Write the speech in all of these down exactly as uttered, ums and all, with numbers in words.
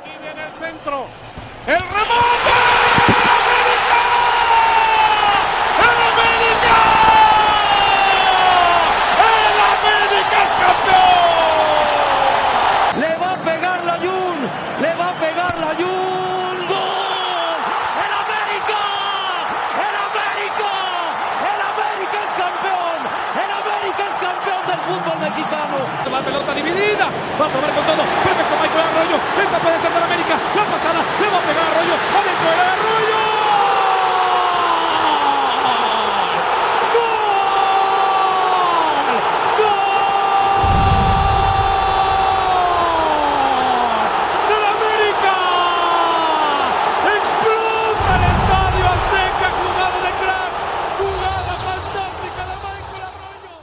Aquí viene el centro. ¡El remate! La pelota dividida, va a probar con todo, perfecto Michael Arroyo, esta puede ser de la América, la pasada, le va a pegar Arroyo, adentro era Arroyo. ¡Gol! ¡Gol! ¡De la América! ¡Explota el Estadio Azteca! Jugada de crack, jugada fantástica de Michael Arroyo.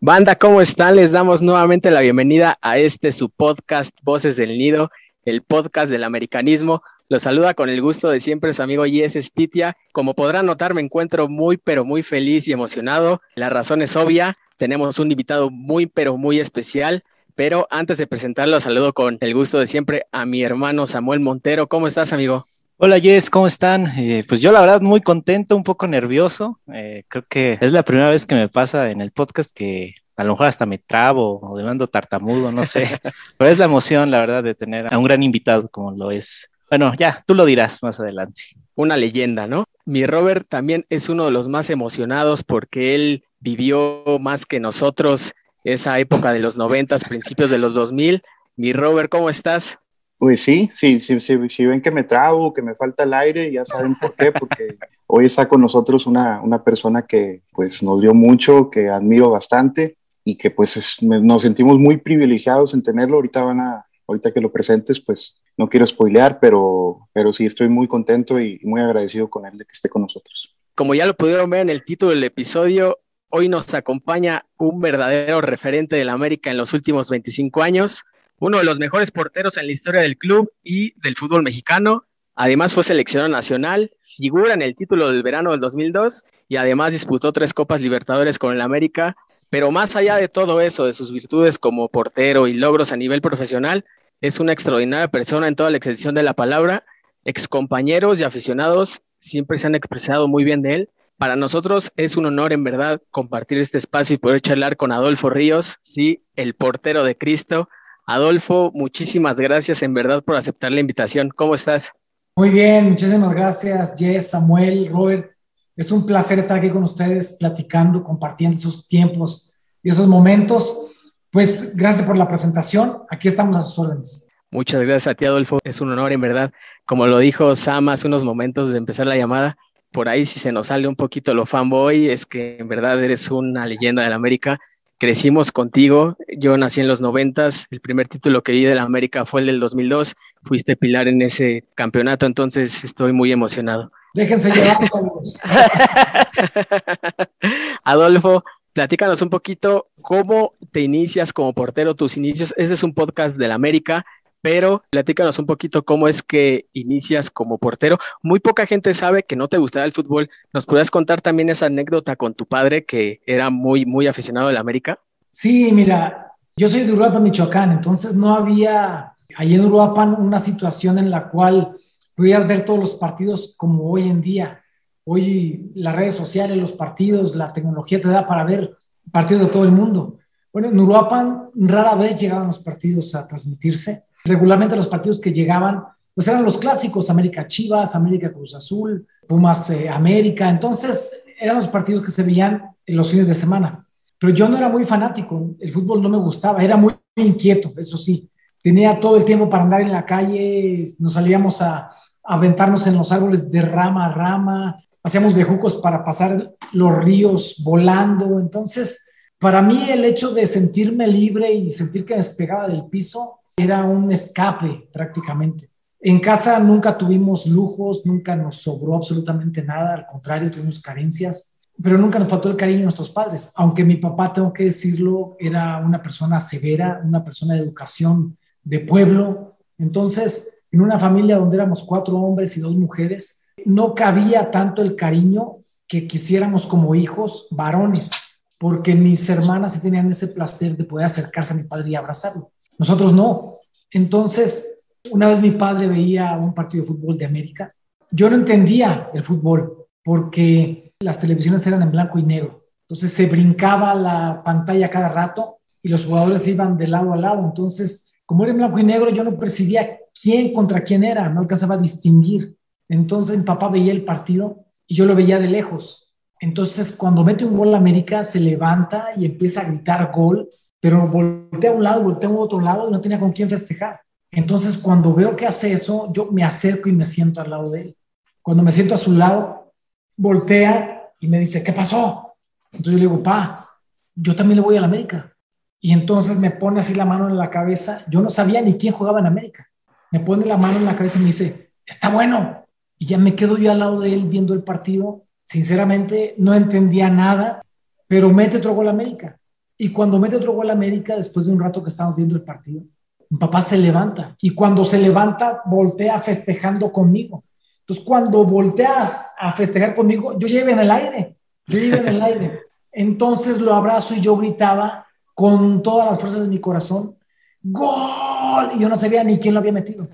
Banda, ¿cómo están? Les damos nuevamente la bienvenida a este su podcast Voces del Nido, el podcast del americanismo. Los saluda con el gusto de siempre su amigo Jess Spitia. Como podrán notar, me encuentro muy pero muy feliz y emocionado. La razón es obvia, tenemos un invitado muy pero muy especial, pero antes de presentarlo, saludo con el gusto de siempre a mi hermano Samuel Montero. ¿Cómo estás, amigo? Hola Jess, ¿cómo están? Eh, pues yo la verdad muy contento, un poco nervioso, eh, creo que es la primera vez que me pasa en el podcast que a lo mejor hasta me trabo o me ando tartamudo, no sé, pero es la emoción la verdad de tener a un gran invitado como lo es. Bueno, ya, tú lo dirás más adelante. Una leyenda, ¿no? Mi Robert también es uno de los más emocionados porque él vivió más que nosotros esa época de los noventas, principios de los dos mil. Mi Robert, ¿cómo estás? Pues sí, sí, sí, sí, si ven que me trabo, que me falta el aire, ya saben por qué, porque hoy está con nosotros una, una persona que pues nos dio mucho, que admiro bastante y que pues es, me, nos sentimos muy privilegiados en tenerlo. Ahorita van a, ahorita que lo presentes, pues no quiero spoilear, pero, pero sí estoy muy contento y muy agradecido con él de que esté con nosotros. Como ya lo pudieron ver en el título del episodio, hoy nos acompaña un verdadero referente de la América en los últimos veinticinco años. Uno de los mejores porteros en la historia del club y del fútbol mexicano. Además fue seleccionado nacional, figura en el título del verano del dos mil dos y además disputó tres Copas Libertadores con el América. Pero más allá de todo eso, de sus virtudes como portero y logros a nivel profesional, es una extraordinaria persona en toda la extensión de la palabra. Excompañeros y aficionados siempre se han expresado muy bien de él. Para nosotros es un honor, en verdad, compartir este espacio y poder charlar con Adolfo Ríos, sí, el portero de Cristo. Adolfo, muchísimas gracias en verdad por aceptar la invitación. ¿Cómo estás? Muy bien, muchísimas gracias Jess, Samuel, Robert. Es un placer estar aquí con ustedes platicando, compartiendo esos tiempos y esos momentos. Pues gracias por la presentación. Aquí estamos a sus órdenes. Muchas gracias a ti, Adolfo. Es un honor en verdad. Como lo dijo Sam hace unos momentos de empezar la llamada, por ahí si se nos sale un poquito lo fanboy, es que en verdad eres una leyenda de la América. Crecimos contigo, yo nací en los noventas, el primer título que vi de la América fue el del dos mil dos, fuiste pilar en ese campeonato, entonces estoy muy emocionado. Déjense llevar, todos. Adolfo, platícanos un poquito cómo te inicias como portero, tus inicios. Este es un podcast de la América, pero platícanos un poquito cómo es que inicias como portero. Muy poca gente sabe que no te gustaba el fútbol. ¿Nos podrías contar también esa anécdota con tu padre que era muy, muy aficionado a la América? Sí, mira, yo soy de Uruapan, Michoacán, entonces no había ahí en Uruapan una situación en la cual pudieras ver todos los partidos como hoy en día. Hoy las redes sociales, los partidos, la tecnología te da para ver partidos de todo el mundo. Bueno, en Uruapan rara vez llegaban los partidos a transmitirse. Regularmente los partidos que llegaban pues eran los clásicos, América Chivas, América Cruz Azul, Pumas eh, América, entonces eran los partidos que se veían en los fines de semana, pero yo no era muy fanático, el fútbol no me gustaba, era muy inquieto, eso sí, tenía todo el tiempo para andar en la calle, nos salíamos a, a aventarnos en los árboles de rama a rama, hacíamos bejucos para pasar los ríos volando, entonces para mí el hecho de sentirme libre y sentir que me despegaba del piso era un escape prácticamente. En casa nunca tuvimos lujos, nunca nos sobró absolutamente nada, al contrario, tuvimos carencias, pero nunca nos faltó el cariño de nuestros padres, aunque mi papá, tengo que decirlo, era una persona severa, una persona de educación de pueblo. Entonces, en una familia donde éramos cuatro hombres y dos mujeres, no cabía tanto el cariño que quisiéramos como hijos varones, porque mis hermanas sí tenían ese placer de poder acercarse a mi padre y abrazarlo. Nosotros no. Entonces, Una vez mi padre veía un partido de fútbol de América. Yo no entendía el fútbol porque las televisiones eran en blanco y negro. Entonces se brincaba la pantalla cada rato y los jugadores iban de lado a lado. Entonces, como era en blanco y negro, yo no percibía quién contra quién era. No alcanzaba a distinguir. Entonces mi papá veía el partido y yo lo veía de lejos. Entonces cuando mete un gol a América, se levanta y empieza a gritar gol, pero voltea a un lado, voltea a otro lado y no tenía con quién festejar. Entonces, cuando veo que hace eso, yo me acerco y me siento al lado de él. Cuando me siento a su lado, voltea y me dice, ¿qué pasó? Entonces yo le digo, pa, yo también le voy a la América. Y entonces me pone así la mano en la cabeza. Yo no sabía ni quién jugaba en América. Me pone la mano en la cabeza y me dice, está bueno. Y ya me quedo yo al lado de él viendo el partido. Sinceramente, no entendía nada, pero mete otro gol a América. Y cuando mete otro gol a América, después de un rato que estábamos viendo el partido, mi papá se levanta y cuando se levanta voltea festejando conmigo. Entonces cuando volteas a festejar conmigo, yo ya iba en el aire, yo iba en el aire. Entonces lo abrazo y yo gritaba con todas las fuerzas de mi corazón, ¡gol! Y yo no sabía ni quién lo había metido.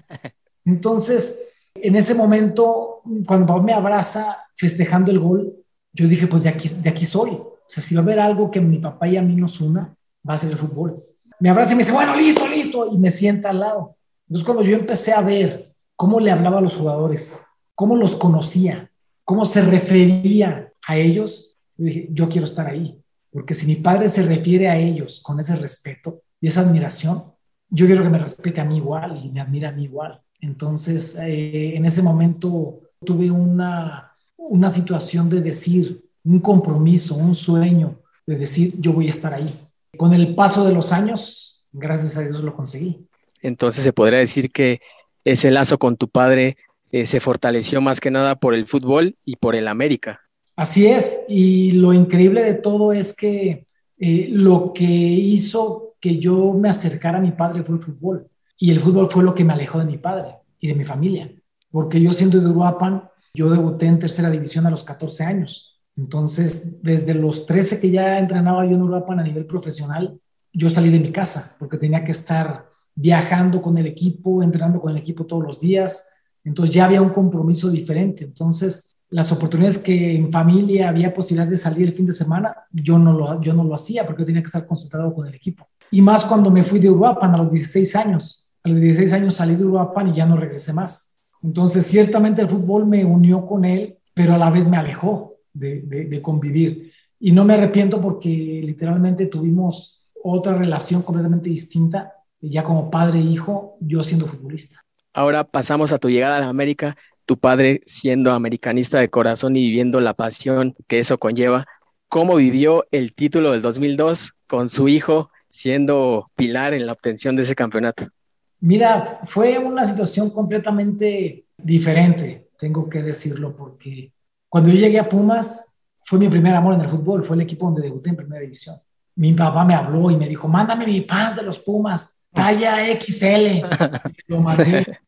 Entonces en ese momento, cuando papá me abraza festejando el gol, yo dije, pues de aquí, de aquí soy. O sea, si va a haber algo que mi papá y a mí nos una, va a ser el fútbol. Me abraza y me dice, bueno, listo, listo, y me sienta al lado. Entonces cuando yo empecé a ver cómo le hablaba a los jugadores, cómo los conocía, cómo se refería a ellos, yo dije, yo quiero estar ahí, porque si mi padre se refiere a ellos con ese respeto y esa admiración, yo quiero que me respete a mí igual y me admire a mí igual. Entonces eh, en ese momento tuve una, una situación de decir, un compromiso, un sueño, de decir, yo voy a estar ahí. Con el paso de los años, gracias a Dios lo conseguí. Entonces se podría decir que ese lazo con tu padre eh, se fortaleció más que nada por el fútbol y por el América. Así es, y lo increíble de todo es que eh, lo que hizo que yo me acercara a mi padre fue el fútbol. Y el fútbol fue lo que me alejó de mi padre y de mi familia. Porque yo siendo de Uruapan, yo debuté en tercera división a los catorce años. Entonces, desde los trece que ya entrenaba yo en Uruapan a nivel profesional, yo salí de mi casa porque tenía que estar viajando con el equipo, entrenando con el equipo todos los días. Entonces ya había un compromiso diferente. Entonces, las oportunidades que en familia había posibilidad de salir el fin de semana, yo no lo, yo no lo hacía porque yo tenía que estar concentrado con el equipo. Y más cuando me fui de Uruapan a los dieciséis años. A los dieciséis años salí de Uruapan y ya no regresé más. Entonces, ciertamente el fútbol me unió con él, pero a la vez me alejó. De, de, de convivir, y no me arrepiento porque literalmente tuvimos otra relación completamente distinta, ya como padre e hijo, yo siendo futbolista. Ahora pasamos a tu llegada a la América, tu padre siendo americanista de corazón y viviendo la pasión que eso conlleva. ¿Cómo vivió el título del dos mil dos con su hijo siendo pilar en la obtención de ese campeonato? Mira, fue una situación completamente diferente, tengo que decirlo, porque cuando yo llegué a Pumas, fue mi primer amor en el fútbol, fue el equipo donde debuté en primera división. Mi papá me habló y me dijo, mándame mi pants de los Pumas, talla equis ele. Lo maté.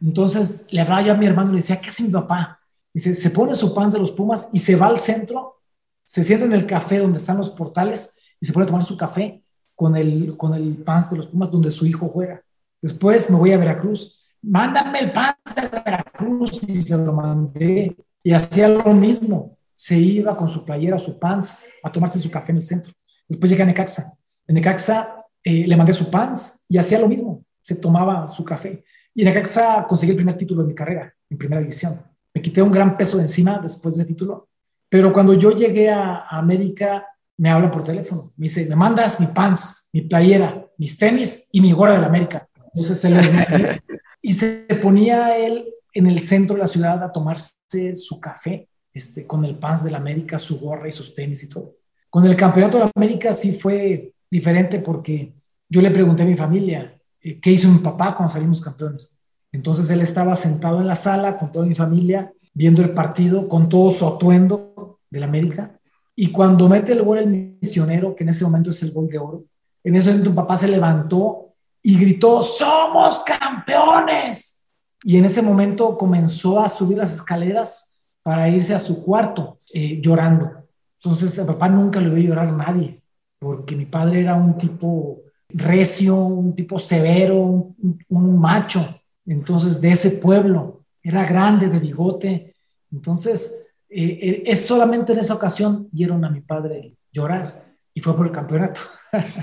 Entonces le hablaba yo a mi hermano y le decía, ¿qué hace mi papá? Dice, se pone su pants de los Pumas y se va al centro, se sienta en el café donde están los portales y se pone a tomar su café con el, con el pants de los Pumas donde su hijo juega. Después me voy a Veracruz, mándame el pants de Veracruz y se lo mandé. Y hacía lo mismo, se iba con su playera, su pants, a tomarse su café en el centro. Después llegué a Necaxa. En Necaxa eh, le mandé su pants y hacía lo mismo, se tomaba su café. Y en Necaxa conseguí el primer título de mi carrera, en primera división. Me quité un gran peso de encima después del título. Pero cuando yo llegué a, a América, me habla por teléfono. Me dice, me mandas mi pants, mi playera, mis tenis y mi gorra de la América. Entonces se los mandé. Y se ponía él en el centro de la ciudad a tomarse su café, este, con el pants de la América, su gorra y sus tenis y todo. Con el campeonato de la América sí fue diferente porque yo le pregunté a mi familia, eh, ¿qué hizo mi papá cuando salimos campeones? Entonces él estaba sentado en la sala con toda mi familia, viendo el partido, con todo su atuendo de la América. Y cuando mete el gol el Misionero, que en ese momento es el gol de oro, en ese momento mi papá se levantó y gritó, ¡somos campeones! Y en ese momento comenzó a subir las escaleras para irse a su cuarto eh, llorando. Entonces a papá nunca le vio llorar a nadie, porque mi padre era un tipo recio, un tipo severo, un, un macho. entonces de ese pueblo, era grande, de bigote, entonces eh, eh, es solamente en esa ocasión vieron a mi padre llorar, y fue por el campeonato.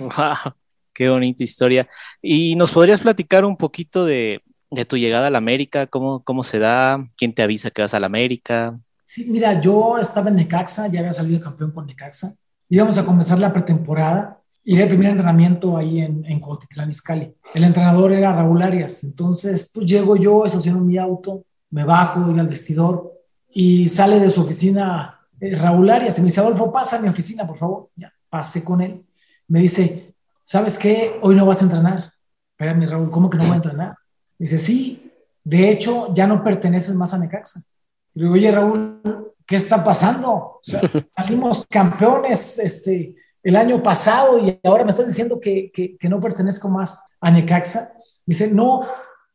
Wow, qué bonita historia. ¿Y nos podrías platicar un poquito de, de tu llegada a la América? ¿Cómo, cómo se da? ¿Quién te avisa que vas a la América? Sí, mira, yo estaba en Necaxa, ya había salido campeón con Necaxa, íbamos a comenzar la pretemporada, y era el primer entrenamiento ahí en, en Cuautitlán Izcalli. El entrenador era Raúl Arias, entonces pues llego yo, estaciono mi auto, me bajo, voy al vestidor, y sale de su oficina eh, Raúl Arias, y me dice, Adolfo, pasa a mi oficina, por favor. Ya, pasé con él, me dice, ¿sabes qué? Hoy no vas a entrenar. Espérame, Raúl, ¿cómo que no voy a entrenar? Me dice, sí, de hecho, ya no perteneces más a Necaxa. Y le digo, oye, Raúl, ¿qué está pasando? O sea, salimos campeones, este... el año pasado, y ahora me están diciendo que, que, que no pertenezco más a Necaxa. Me dice, no,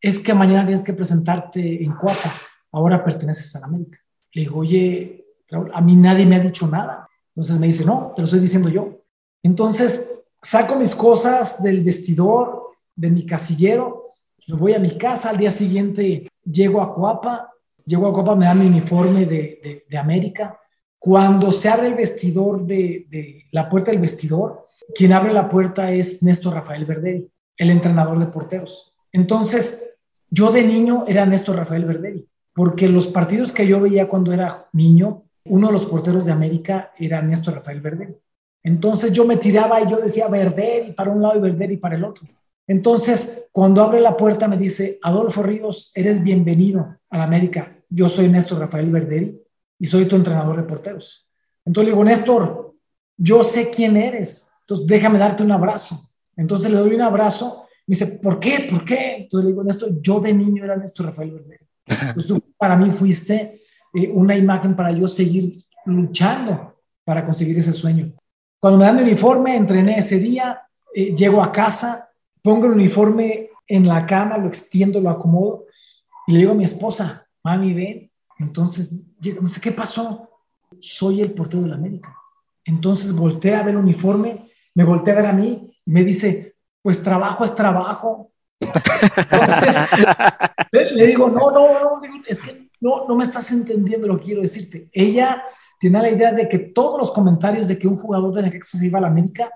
es que mañana tienes que presentarte en Coapa, ahora perteneces a América. Le digo, oye, Raúl, a mí nadie me ha dicho nada. Entonces me dice, no, te lo estoy diciendo yo. Entonces saco mis cosas del vestidor, de mi casillero, me voy a mi casa, al día siguiente llego a Coapa, llego a Coapa, me dan mi uniforme de, de, de América. Cuando se abre el vestidor, de, de la puerta del vestidor, quien abre la puerta es Néstor Rafael Verdelli, el entrenador de porteros. Entonces, yo de niño era Néstor Rafael Verdelli, porque los partidos que yo veía cuando era niño, uno de los porteros de América era Néstor Rafael Verdelli. Entonces, yo me tiraba y yo decía Verdelli para un lado y Verdelli para el otro. Entonces, cuando abre la puerta me dice, Adolfo Ríos, eres bienvenido a la América. Yo soy Néstor Rafael Verdelli y soy tu entrenador de porteros. Entonces le digo, Néstor, yo sé quién eres, entonces déjame darte un abrazo. Entonces le doy un abrazo, me dice, ¿por qué? ¿Por qué? Entonces le digo, Néstor, yo de niño era Néstor Rafael Verdelli. Entonces tú para mí fuiste eh, una imagen para yo seguir luchando para conseguir ese sueño. Cuando me dan mi uniforme, entrené ese día, eh, llego a casa, pongo el uniforme en la cama, lo extiendo, lo acomodo, y le digo a mi esposa, mami, ven. Entonces, me dice, ¿qué pasó? Soy el portero de la América. Entonces, volteé a ver el uniforme, me volteé a ver a mí, y me dice, pues trabajo es trabajo. Entonces, le, le digo, no, no, no, es que no, no me estás entendiendo lo que quiero decirte. Ella tenía la idea de que todos los comentarios de que un jugador de Necaxa se iba a la América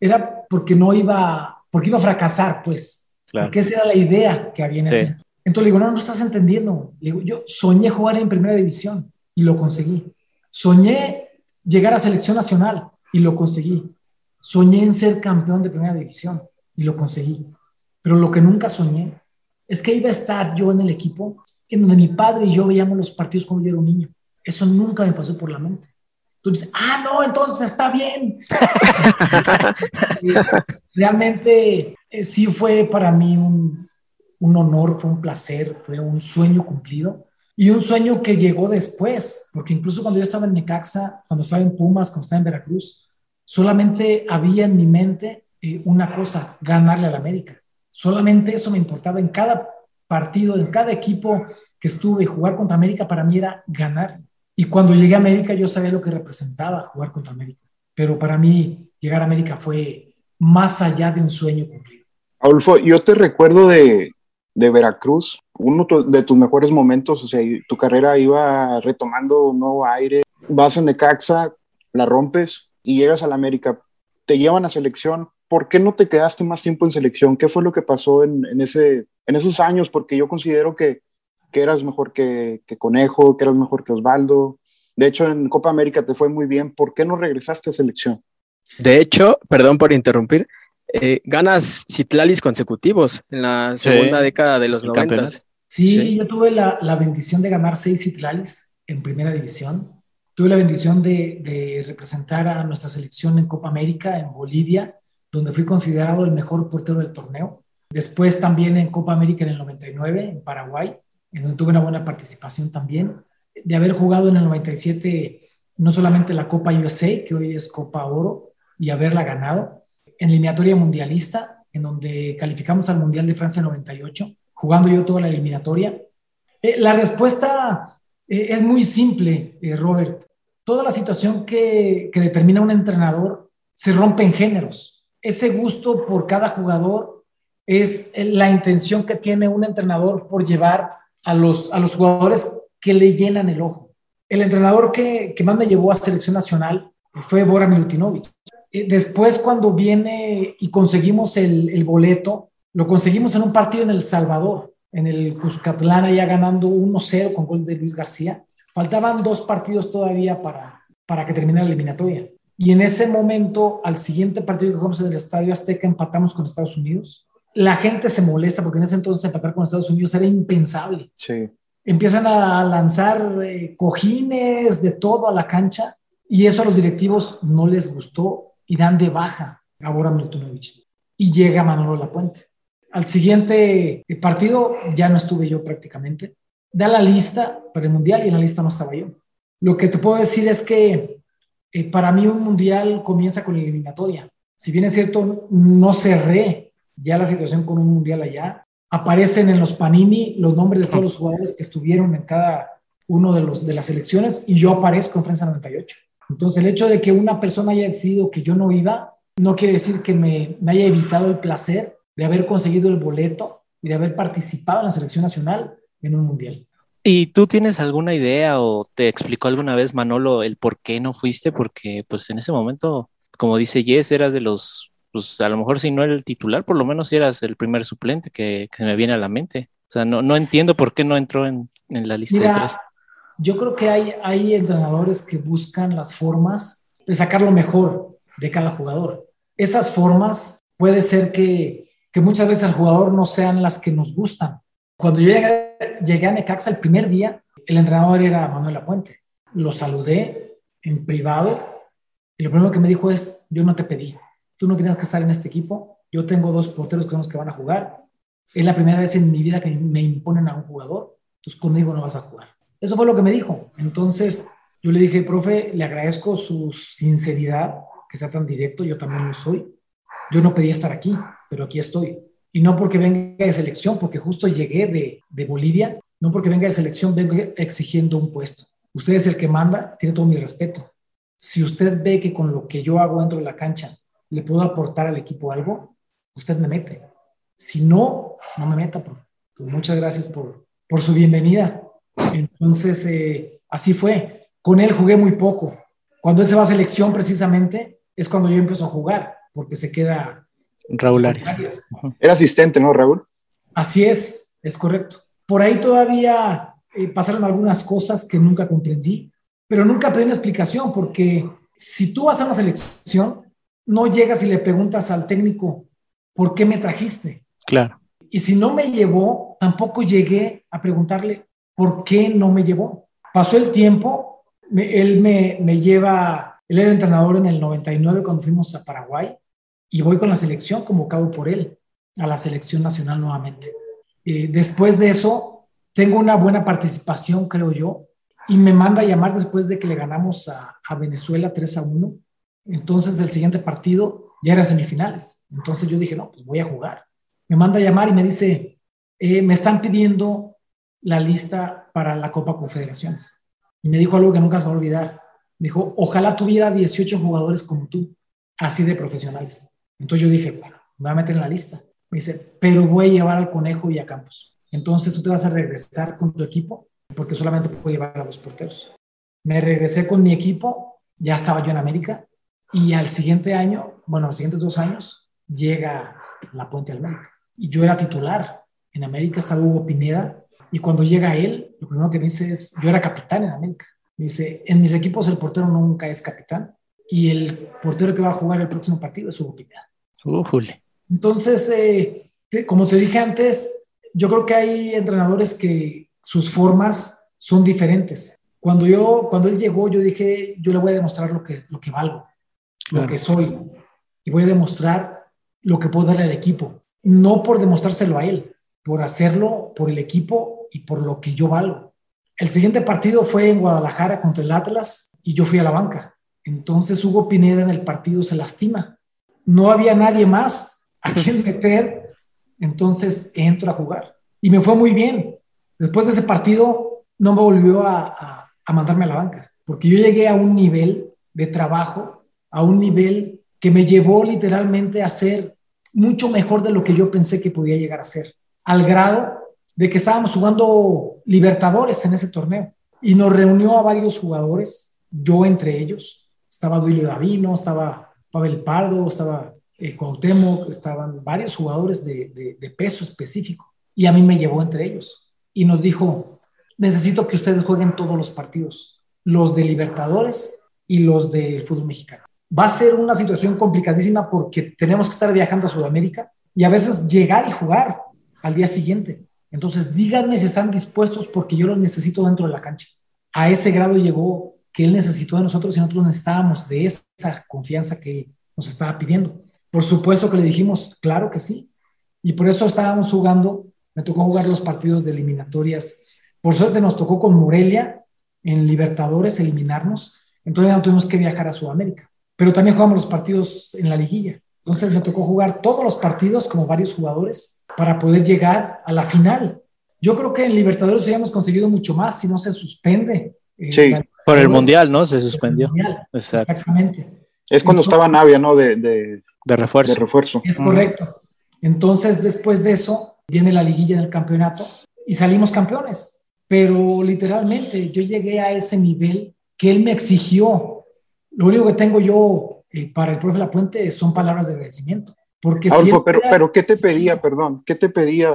era porque no iba, porque iba a fracasar, pues. Claro. Porque esa era la idea que había en ese. Sí. Entonces le digo, no, no estás entendiendo. Le digo, yo soñé jugar en primera división y lo conseguí. Soñé llegar a selección nacional y lo conseguí. Soñé en ser campeón de primera división y lo conseguí. Pero lo que nunca soñé es que iba a estar yo en el equipo en donde mi padre y yo veíamos los partidos cuando yo era un niño. Eso nunca me pasó por la mente. Entonces, ah, no, entonces está bien. Realmente eh, sí fue para mí un... un honor, fue un placer, fue un sueño cumplido, y un sueño que llegó después, porque incluso cuando yo estaba en Necaxa, cuando estaba en Pumas, cuando estaba en Veracruz, solamente había en mi mente eh, una cosa, ganarle al América. Solamente eso me importaba en cada partido, en cada equipo que estuve. Jugar contra América para mí era ganar, y cuando llegué a América yo sabía lo que representaba jugar contra América, pero para mí llegar a América fue más allá de un sueño cumplido. Adolfo, yo te recuerdo de de Veracruz, uno de tus mejores momentos, o sea, tu carrera iba retomando un nuevo aire, vas a Necaxa, la rompes y llegas a la América, te llevan a selección. ¿Por qué no te quedaste más tiempo en selección? ¿Qué fue lo que pasó en, en, ese, en esos años? Porque yo considero que, que eras mejor que, que Conejo, que eras mejor que Osvaldo. De hecho, en Copa América te fue muy bien. ¿Por qué no regresaste a selección? De hecho, perdón por interrumpir, Eh, ganas Citlalis consecutivos en la segunda sí, década de los noventas. Sí, sí, yo tuve la, la bendición de ganar seis Citlalis en primera división. Tuve la bendición de, de representar a nuestra selección en Copa América, en Bolivia, donde fui considerado el mejor portero del torneo. Después también en Copa América en el noventa y nueve, en Paraguay, en donde tuve una buena participación también. De haber jugado en el noventa y siete no solamente la Copa U S A, que hoy es Copa Oro, y haberla ganado. En eliminatoria mundialista, en donde calificamos al Mundial de Francia noventa y ocho, jugando yo toda la eliminatoria. Eh, la respuesta eh, es muy simple, eh, Robert. Toda la situación que, que determina un entrenador se rompe en géneros. Ese gusto por cada jugador es la intención que tiene un entrenador por llevar a los, a los jugadores que le llenan el ojo. El entrenador que, que más me llevó a selección nacional fue Bora Milutinovic. Después, cuando viene y conseguimos el, el boleto, lo conseguimos en un partido en El Salvador, en el Cuscatlán, allá ganando uno cero con gol de Luis García. Faltaban dos partidos todavía para, para que terminara la eliminatoria. Y en ese momento, al siguiente partido que jugamos en el Estadio Azteca, empatamos con Estados Unidos. La gente se molesta porque en ese entonces empatar con Estados Unidos era impensable. Sí. Empiezan a lanzar eh, cojines de todo a la cancha y eso a los directivos no les gustó y dan de baja a Bora Milutinovic. Y llega Manolo Lapuente. Al siguiente partido ya no estuve yo prácticamente. Da la lista para el Mundial y en la lista no estaba yo. Lo que te puedo decir es que eh, para mí un Mundial comienza con la eliminatoria. Si bien es cierto, no cerré ya la situación con un mundial allá, aparecen en los Panini los nombres de todos los jugadores que estuvieron en cada uno de, los, de las selecciones y yo aparezco en Francia noventa y ocho. Entonces el hecho de que una persona haya decidido que yo no iba, no quiere decir que me, me haya evitado el placer de haber conseguido el boleto y de haber participado en la selección nacional en un mundial. ¿Y tú tienes alguna idea o te explicó alguna vez Manolo el por qué no fuiste? Porque pues en ese momento, como dice Jess, eras de los... pues a lo mejor si no era el titular, por lo menos si eras el primer suplente que, que me viene a la mente. O sea, no, no entiendo por qué no entró en, en la lista. Mira, de tres. Yo creo que hay, hay entrenadores que buscan las formas de sacar lo mejor de cada jugador. Esas formas puede ser que, que muchas veces al jugador no sean las que nos gustan. Cuando yo llegué, llegué a Necaxa el primer día, el entrenador era Manuel Lapuente. Lo saludé en privado y lo primero que me dijo es, yo no te pedí. Tú no tenías que estar en este equipo. Yo tengo dos porteros que son los que van a jugar. Es la primera vez en mi vida que me imponen a un jugador. Entonces conmigo no vas a jugar. Eso fue lo que me dijo. Entonces yo le dije, profe, le agradezco su sinceridad, que sea tan directo. Yo también lo soy. Yo no pedí estar aquí, pero aquí estoy. Y no porque venga de selección, porque justo llegué de, de Bolivia. No porque venga de selección, vengo exigiendo un puesto. Usted es el que manda, tiene todo mi respeto. Si usted ve que con lo que yo hago dentro de la cancha le puedo aportar al equipo algo, usted me mete. Si no, no me meta. Entonces, muchas gracias por, por su bienvenida. Entonces, eh, así fue. Con él jugué muy poco. Cuando él se va a selección, precisamente, es cuando yo empiezo a jugar, porque se queda... Raúl Arias. Era asistente, ¿no, Raúl? Así es, es correcto. Por ahí todavía eh, pasaron algunas cosas que nunca comprendí, pero nunca pedí una explicación, porque si tú vas a una selección... no llegas y le preguntas al técnico, ¿por qué me trajiste? Claro. Y si no me llevó, tampoco llegué a preguntarle, ¿por qué no me llevó? Pasó el tiempo, me, él me, me lleva, él era entrenador en el noventa y nueve cuando fuimos a Paraguay, y voy con la selección convocado por él, a la selección nacional nuevamente. Eh, después de eso, tengo una buena participación, creo yo, y me manda a llamar después de que le ganamos a, a Venezuela tres a uno, Entonces el siguiente partido ya era semifinales. Entonces yo dije, no, pues voy a jugar. Me manda a llamar y me dice, eh, me están pidiendo la lista para la Copa Confederaciones. Y me dijo algo que nunca se va a olvidar. Me dijo, ojalá tuviera dieciocho jugadores como tú, así de profesionales. Entonces yo dije, bueno, me voy a meter en la lista. Me dice, pero voy a llevar al Conejo y a Campos. Entonces tú te vas a regresar con tu equipo, porque solamente puedo llevar a dos porteros. Me regresé con mi equipo, ya estaba yo en América. Y al siguiente año, bueno, los siguientes dos años, llega Lapuente al América. Y yo era titular. En América estaba Hugo Pineda. Y cuando llega él, lo primero que me dice es, yo era capitán en América. Me dice, en mis equipos el portero nunca es capitán. Y el portero que va a jugar el próximo partido es Hugo Pineda. Uh, Entonces, eh, te, como te dije antes, yo creo que hay entrenadores que sus formas son diferentes. Cuando, yo, cuando él llegó, yo dije, yo le voy a demostrar lo que, lo que valgo. Claro. Lo que soy, y voy a demostrar lo que puedo darle al equipo, no por demostrárselo a él, por hacerlo por el equipo y por lo que yo valgo. El siguiente partido fue en Guadalajara contra el Atlas y yo fui a la banca. Entonces Hugo Pineda en el partido se lastima, no había nadie más a quien meter, entonces entro a jugar y me fue muy bien. Después de ese partido no me volvió a, a, a mandarme a la banca, porque yo llegué a un nivel de trabajo, a un nivel que me llevó literalmente a ser mucho mejor de lo que yo pensé que podía llegar a ser, al grado de que estábamos jugando Libertadores en ese torneo, y nos reunió a varios jugadores, yo entre ellos, estaba Duilio Davino, estaba Pavel Pardo, estaba eh, Cuauhtémoc, estaban varios jugadores de, de, de peso específico, y a mí me llevó entre ellos, y nos dijo, necesito que ustedes jueguen todos los partidos, los de Libertadores y los del fútbol mexicano. Va a ser una situación complicadísima porque tenemos que estar viajando a Sudamérica y a veces llegar y jugar al día siguiente. Entonces díganme si están dispuestos porque yo los necesito dentro de la cancha. A ese grado llegó que él necesitó de nosotros y nosotros necesitábamos de esa confianza que nos estaba pidiendo. Por supuesto que le dijimos, claro que sí. Y por eso estábamos jugando, me tocó jugar los partidos de eliminatorias. Por suerte nos tocó con Morelia en Libertadores eliminarnos. Entonces no tuvimos que viajar a Sudamérica. Pero también jugamos los partidos en la liguilla. Entonces me tocó jugar todos los partidos como varios jugadores para poder llegar a la final. Yo creo que en Libertadores hubiéramos conseguido mucho más si no se suspende. Eh, sí, por el Mundial, ¿no? Se suspendió. Exacto. Exactamente. Es cuando estaba Navia, ¿no? De, de, de, refuerzo. de refuerzo. Es correcto. Entonces, después de eso, viene la liguilla del campeonato y salimos campeones. Pero literalmente yo llegué a ese nivel que él me exigió. Lo único que tengo yo eh, para el profe Lapuente son palabras de agradecimiento. Porque Adolfo, pero, era... pero ¿qué te pedía, perdón? ¿Qué te pedía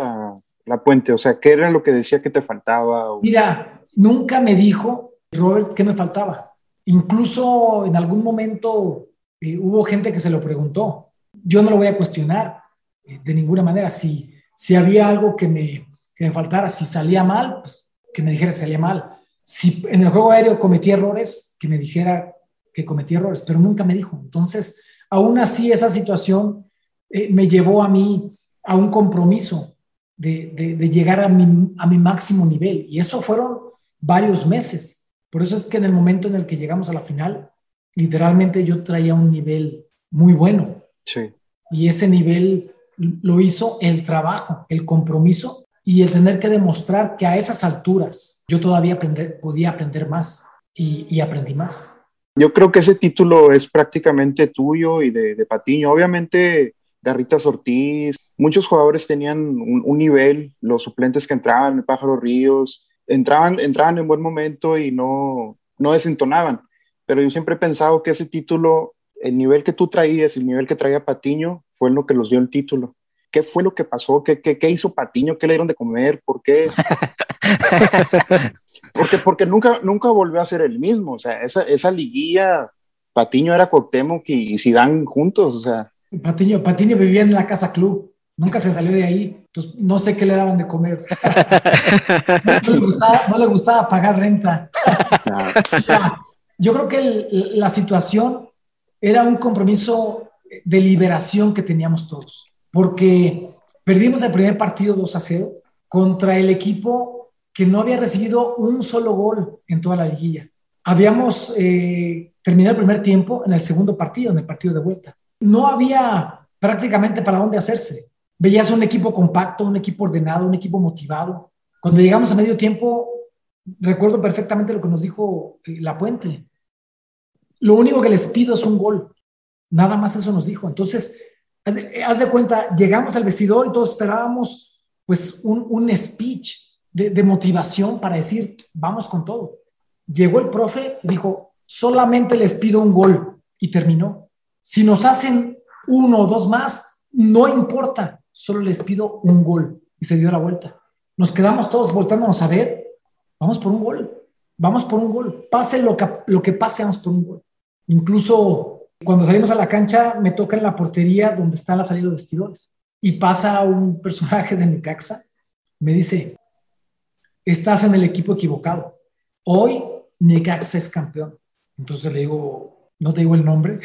Lapuente? O sea, ¿qué era lo que decía que te faltaba? O... Mira, nunca me dijo, Robert, qué me faltaba. Incluso en algún momento eh, hubo gente que se lo preguntó. Yo no lo voy a cuestionar eh, de ninguna manera. Si, si había algo que me, que me faltara, si salía mal, pues que me dijera que salía mal. Si en el juego aéreo cometí errores, que me dijera... que cometí errores, pero nunca me dijo. Entonces, aún así, esa situación eh, me llevó a mí a un compromiso de, de, de llegar a mi, a mi máximo nivel. Y eso fueron varios meses. Por eso es que en el momento en el que llegamos a la final, literalmente yo traía un nivel muy bueno. Sí. Y ese nivel lo hizo el trabajo, el compromiso y el tener que demostrar que a esas alturas yo todavía aprender, podía aprender más y, y aprendí más. Yo creo que ese título es prácticamente tuyo y de, de Patiño. Obviamente, Garritas Ortiz, muchos jugadores tenían un, un nivel, los suplentes que entraban, el Pájaro Ríos, entraban, entraban en buen momento y no, no desentonaban. Pero yo siempre he pensado que ese título, el nivel que tú traías, el nivel que traía Patiño, fue lo que los dio el título. ¿Qué fue lo que pasó? ¿Qué, qué, qué hizo Patiño? ¿Qué le dieron de comer? ¿Por qué? Porque, porque nunca, nunca volvió a ser el mismo. O sea, esa, esa liguilla, Patiño era Cuauhtémoc y Zidane juntos. O sea. Patiño, Patiño vivía en la casa club, nunca se salió de ahí. Entonces, no sé qué le daban de comer. No le gustaba, no le gustaba pagar renta. No. O sea, yo creo que el, la situación era un compromiso de liberación que teníamos todos, porque perdimos el primer partido dos a cero contra el equipo que no había recibido un solo gol en toda la liguilla. Habíamos eh, terminado el primer tiempo en el segundo partido, en el partido de vuelta. No había prácticamente para dónde hacerse. Veías un equipo compacto, un equipo ordenado, un equipo motivado. Cuando llegamos a medio tiempo, recuerdo perfectamente lo que nos dijo eh, Lapuente. Lo único que les pido es un gol. Nada más eso nos dijo. Entonces, haz de, haz de cuenta, llegamos al vestidor y todos esperábamos pues, un, un speech, De, de motivación para decir, vamos con todo. Llegó el profe, dijo, solamente les pido un gol, y terminó. Si nos hacen uno o dos más, no importa, solo les pido un gol. Y se dio la vuelta. Nos quedamos todos volteándonos a ver, vamos por un gol, vamos por un gol, pase lo que, lo que pase, vamos por un gol. Incluso cuando salimos a la cancha, me toca en la portería donde está la salida de vestidores, y pasa un personaje de Necaxa, me dice, estás en el equipo equivocado. Hoy Necaxa es campeón. Entonces le digo, no te digo el nombre.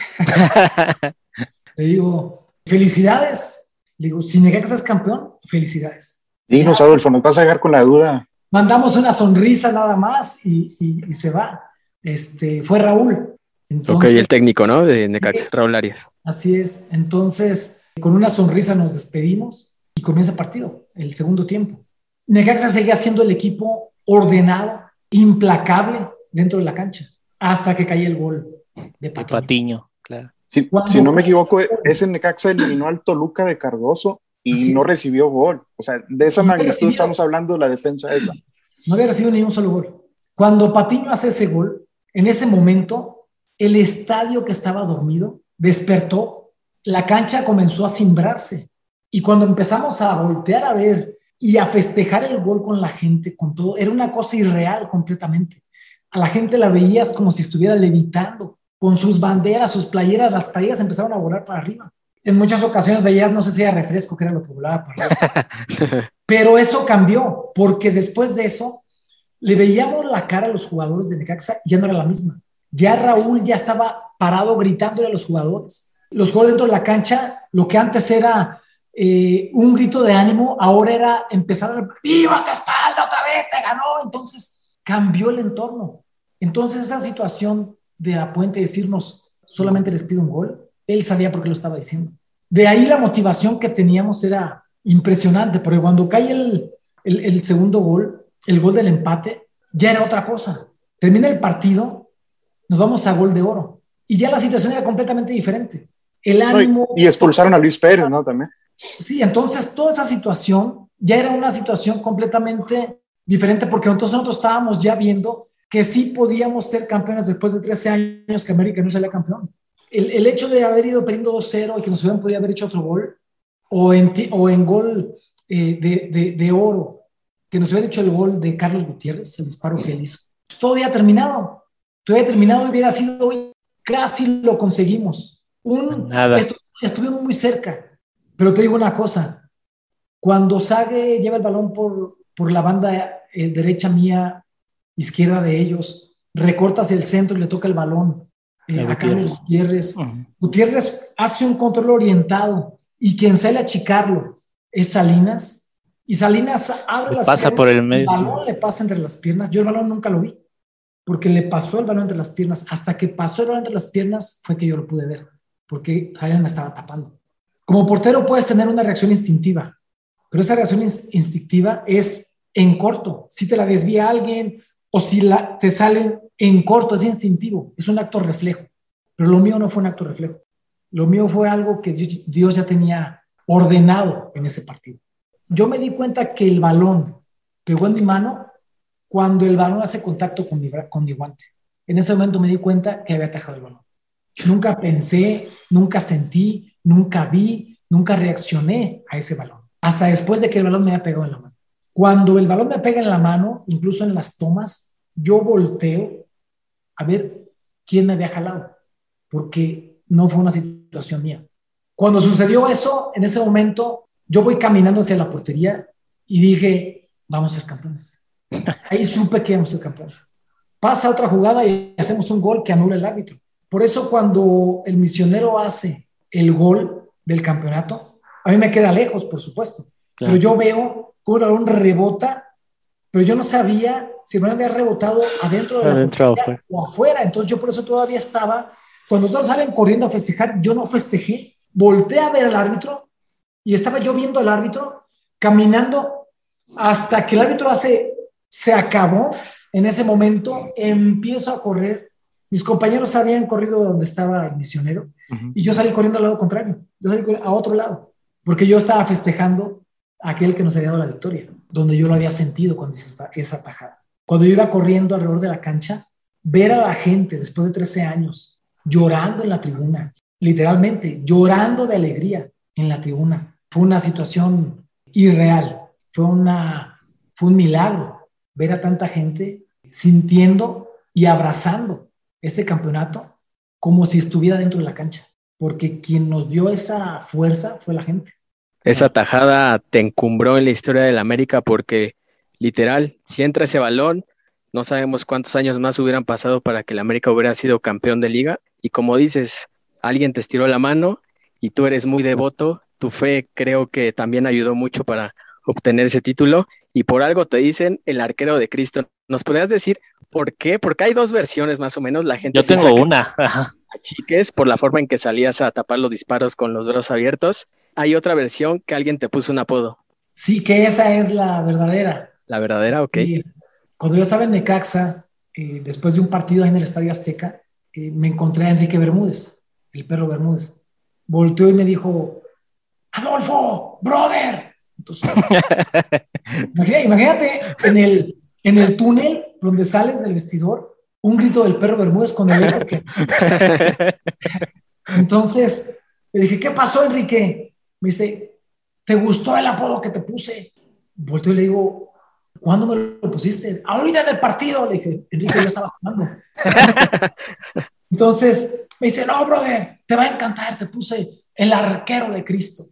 Le digo, felicidades. Le digo, si Necaxa es campeón, felicidades. Dinos, ya, Adolfo, me vas a llegar con la duda. Mandamos una sonrisa nada más y, y, y se va. Este, fue Raúl. Entonces, ok, el técnico, ¿no? De Necaxa, Raúl Arias. Así es. Entonces, con una sonrisa nos despedimos y comienza el partido, el segundo tiempo. Necaxa seguía siendo el equipo ordenado, implacable dentro de la cancha, hasta que caía el gol de Patiño. Patiño, claro. Si, si no me equivoco, ese Necaxa eliminó al Toluca de Cardoso y no recibió gol. O sea, de esa magnitud estamos hablando de la defensa esa. No había recibido ni un solo gol. Cuando Patiño hace ese gol, en ese momento, el estadio que estaba dormido despertó, la cancha comenzó a cimbrarse. Y cuando empezamos a voltear a ver y a festejar el gol con la gente, con todo, era una cosa irreal completamente. A la gente la veías como si estuviera levitando, con sus banderas, sus playeras, las playeras empezaron a volar para arriba. En muchas ocasiones veías, no sé si era refresco, que era lo que volaba para arriba. Pero eso cambió, porque después de eso, le veíamos la cara a los jugadores de Necaxa y ya no era la misma. Ya Raúl ya estaba parado gritándole a los jugadores. Los jugadores dentro de la cancha, lo que antes era eh, un grito de ánimo, ahora era empezar a... ¡Viva tu espalda otra vez! ¡Te ganó! Entonces cambió el entorno. Entonces esa situación... de la Puente decirnos, solamente les pido un gol, él sabía por qué lo estaba diciendo. De ahí la motivación que teníamos era impresionante, porque cuando cae el, el, el segundo gol, el gol del empate, ya era otra cosa. Termina el partido, nos vamos a gol de oro. Y ya la situación era completamente diferente. El ánimo... Y expulsaron a Luis Pérez, ¿no? También. Sí, entonces toda esa situación ya era una situación completamente diferente, porque entonces nosotros estábamos ya viendo... que sí podíamos ser campeones después de trece años que América no salía campeón. El, el hecho de haber ido perdiendo dos cero y que nos hubieran podido haber hecho otro gol, o en, ti, o en gol eh, de, de, de oro, que nos hubieran hecho el gol de Carlos Gutiérrez, el disparo que él hizo. Todo había terminado. Todo había terminado y hubiera sido, casi lo conseguimos. Un, Nada. Estu, estuvimos muy cerca. Pero te digo una cosa. Cuando Sague lleva el balón por, por la banda eh, derecha mía, izquierda de ellos, recorta hacia el centro y le toca el balón eh, a Carlos Gutiérrez. Uh-huh. Gutiérrez hace un control orientado y quien sale a achicarlo es Salinas, y Salinas abre las pasa piernas, por el medio. El balón le pasa entre las piernas. Yo el balón nunca lo vi, porque le pasó el balón entre las piernas. Hasta que pasó el balón entre las piernas fue que yo lo pude ver, porque Salinas me estaba tapando. Como portero puedes tener una reacción instintiva, pero esa reacción inst- instintiva es en corto. Si te la desvía alguien... o si la, te salen en corto, es instintivo, es un acto reflejo. Pero lo mío no fue un acto reflejo. Lo mío fue algo que Dios, Dios ya tenía ordenado en ese partido. Yo me di cuenta que el balón pegó en mi mano cuando el balón hace contacto con mi, con mi guante. En ese momento me di cuenta que había atajado el balón. Nunca pensé, nunca sentí, nunca vi, nunca reaccioné a ese balón. Hasta después de que el balón me había pegado en la mano. Cuando el balón me pega en la mano, incluso en las tomas, yo volteo a ver quién me había jalado, porque no fue una situación mía. Cuando sucedió eso, en ese momento, yo voy caminando hacia la portería y dije, vamos a ser campeones. Ahí supe que íbamos a ser campeones. Pasa otra jugada y hacemos un gol que anula el árbitro. Por eso cuando el misionero hace el gol del campeonato, a mí me queda lejos, por supuesto, claro. Pero yo veo... cómo el balón rebota, pero yo no sabía si el balón había rebotado adentro de la portería o afuera. Entonces yo por eso todavía estaba, cuando todos salen corriendo a festejar, yo no festejé, volteé a ver al árbitro y estaba yo viendo al árbitro caminando hasta que el árbitro hace, se acabó. En ese momento empiezo a correr, mis compañeros habían corrido donde estaba el misionero, uh-huh. Y yo salí corriendo al lado contrario, yo salí a otro lado, porque yo estaba festejando aquel que nos había dado la victoria, donde yo lo había sentido cuando hice esta, esa tajada. Cuando yo iba corriendo alrededor de la cancha, ver a la gente después de trece años llorando en la tribuna, literalmente llorando de alegría en la tribuna, fue una situación irreal, fue, una, fue un milagro ver a tanta gente sintiendo y abrazando ese campeonato como si estuviera dentro de la cancha, porque quien nos dio esa fuerza fue la gente. Esa tajada te encumbró en la historia del América porque, literal, si entra ese balón, no sabemos cuántos años más hubieran pasado para que el América hubiera sido campeón de liga. Y como dices, alguien te estiró la mano y tú eres muy devoto. Tu fe creo que también ayudó mucho para obtener ese título. Y por algo te dicen el arquero de Cristo. ¿Nos podrías decir por qué? Porque hay dos versiones más o menos. La gente Yo tengo una. Chiques, por la forma en que salías a tapar los disparos con los brazos abiertos. Hay otra versión que alguien te puso un apodo. Sí, que esa es la verdadera. La verdadera, ok. Y, cuando yo estaba en Necaxa, eh, después de un partido ahí en el Estadio Azteca, eh, me encontré a Enrique Bermúdez. el perro Bermúdez, volteó y me dijo, Adolfo, brother. Entonces, imagínate, en el, en el túnel donde sales del vestidor, un grito del perro Bermúdez con el otro que... Entonces, le dije, ¿qué pasó, Enrique? Me dice, ¿te gustó el apodo que te puse? Volteo y le digo, ¿cuándo me lo pusiste? Ahorita en el partido. Le dije, Enrique, yo estaba jugando. Entonces, me dice, no, brother, te va a encantar, te puse el arquero de Cristo.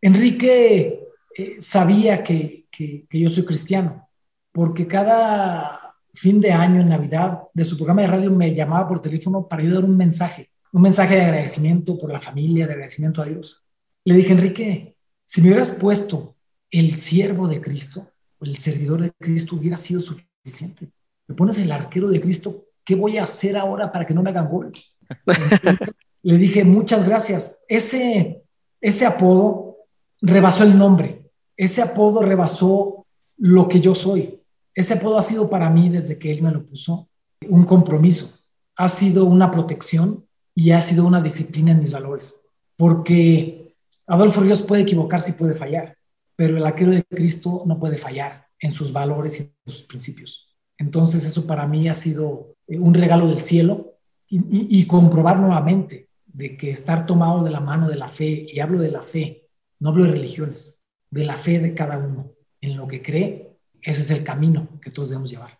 Enrique eh, sabía que, que, que yo soy cristiano, porque cada fin de año, en Navidad, de su programa de radio me llamaba por teléfono para yo dar un mensaje, un mensaje de agradecimiento por la familia, de agradecimiento a Dios. Le dije, Enrique, si me hubieras puesto el siervo de Cristo, el servidor de Cristo, hubiera sido suficiente. Me pones el arquero de Cristo, ¿qué voy a hacer ahora para que no me hagan gol? Entonces, le dije, muchas gracias. Ese, ese apodo rebasó el nombre. Ese apodo rebasó lo que yo soy. Ese apodo ha sido para mí, desde que él me lo puso, un compromiso. Ha sido una protección y ha sido una disciplina en mis valores. Porque Adolfo Ríos puede equivocarse y puede fallar, pero el arquero de Cristo no puede fallar en sus valores y en sus principios. Entonces eso para mí ha sido un regalo del cielo y, y, y comprobar nuevamente de que estar tomado de la mano de la fe, y hablo de la fe, no hablo de religiones, de la fe de cada uno, en lo que cree, ese es el camino que todos debemos llevar.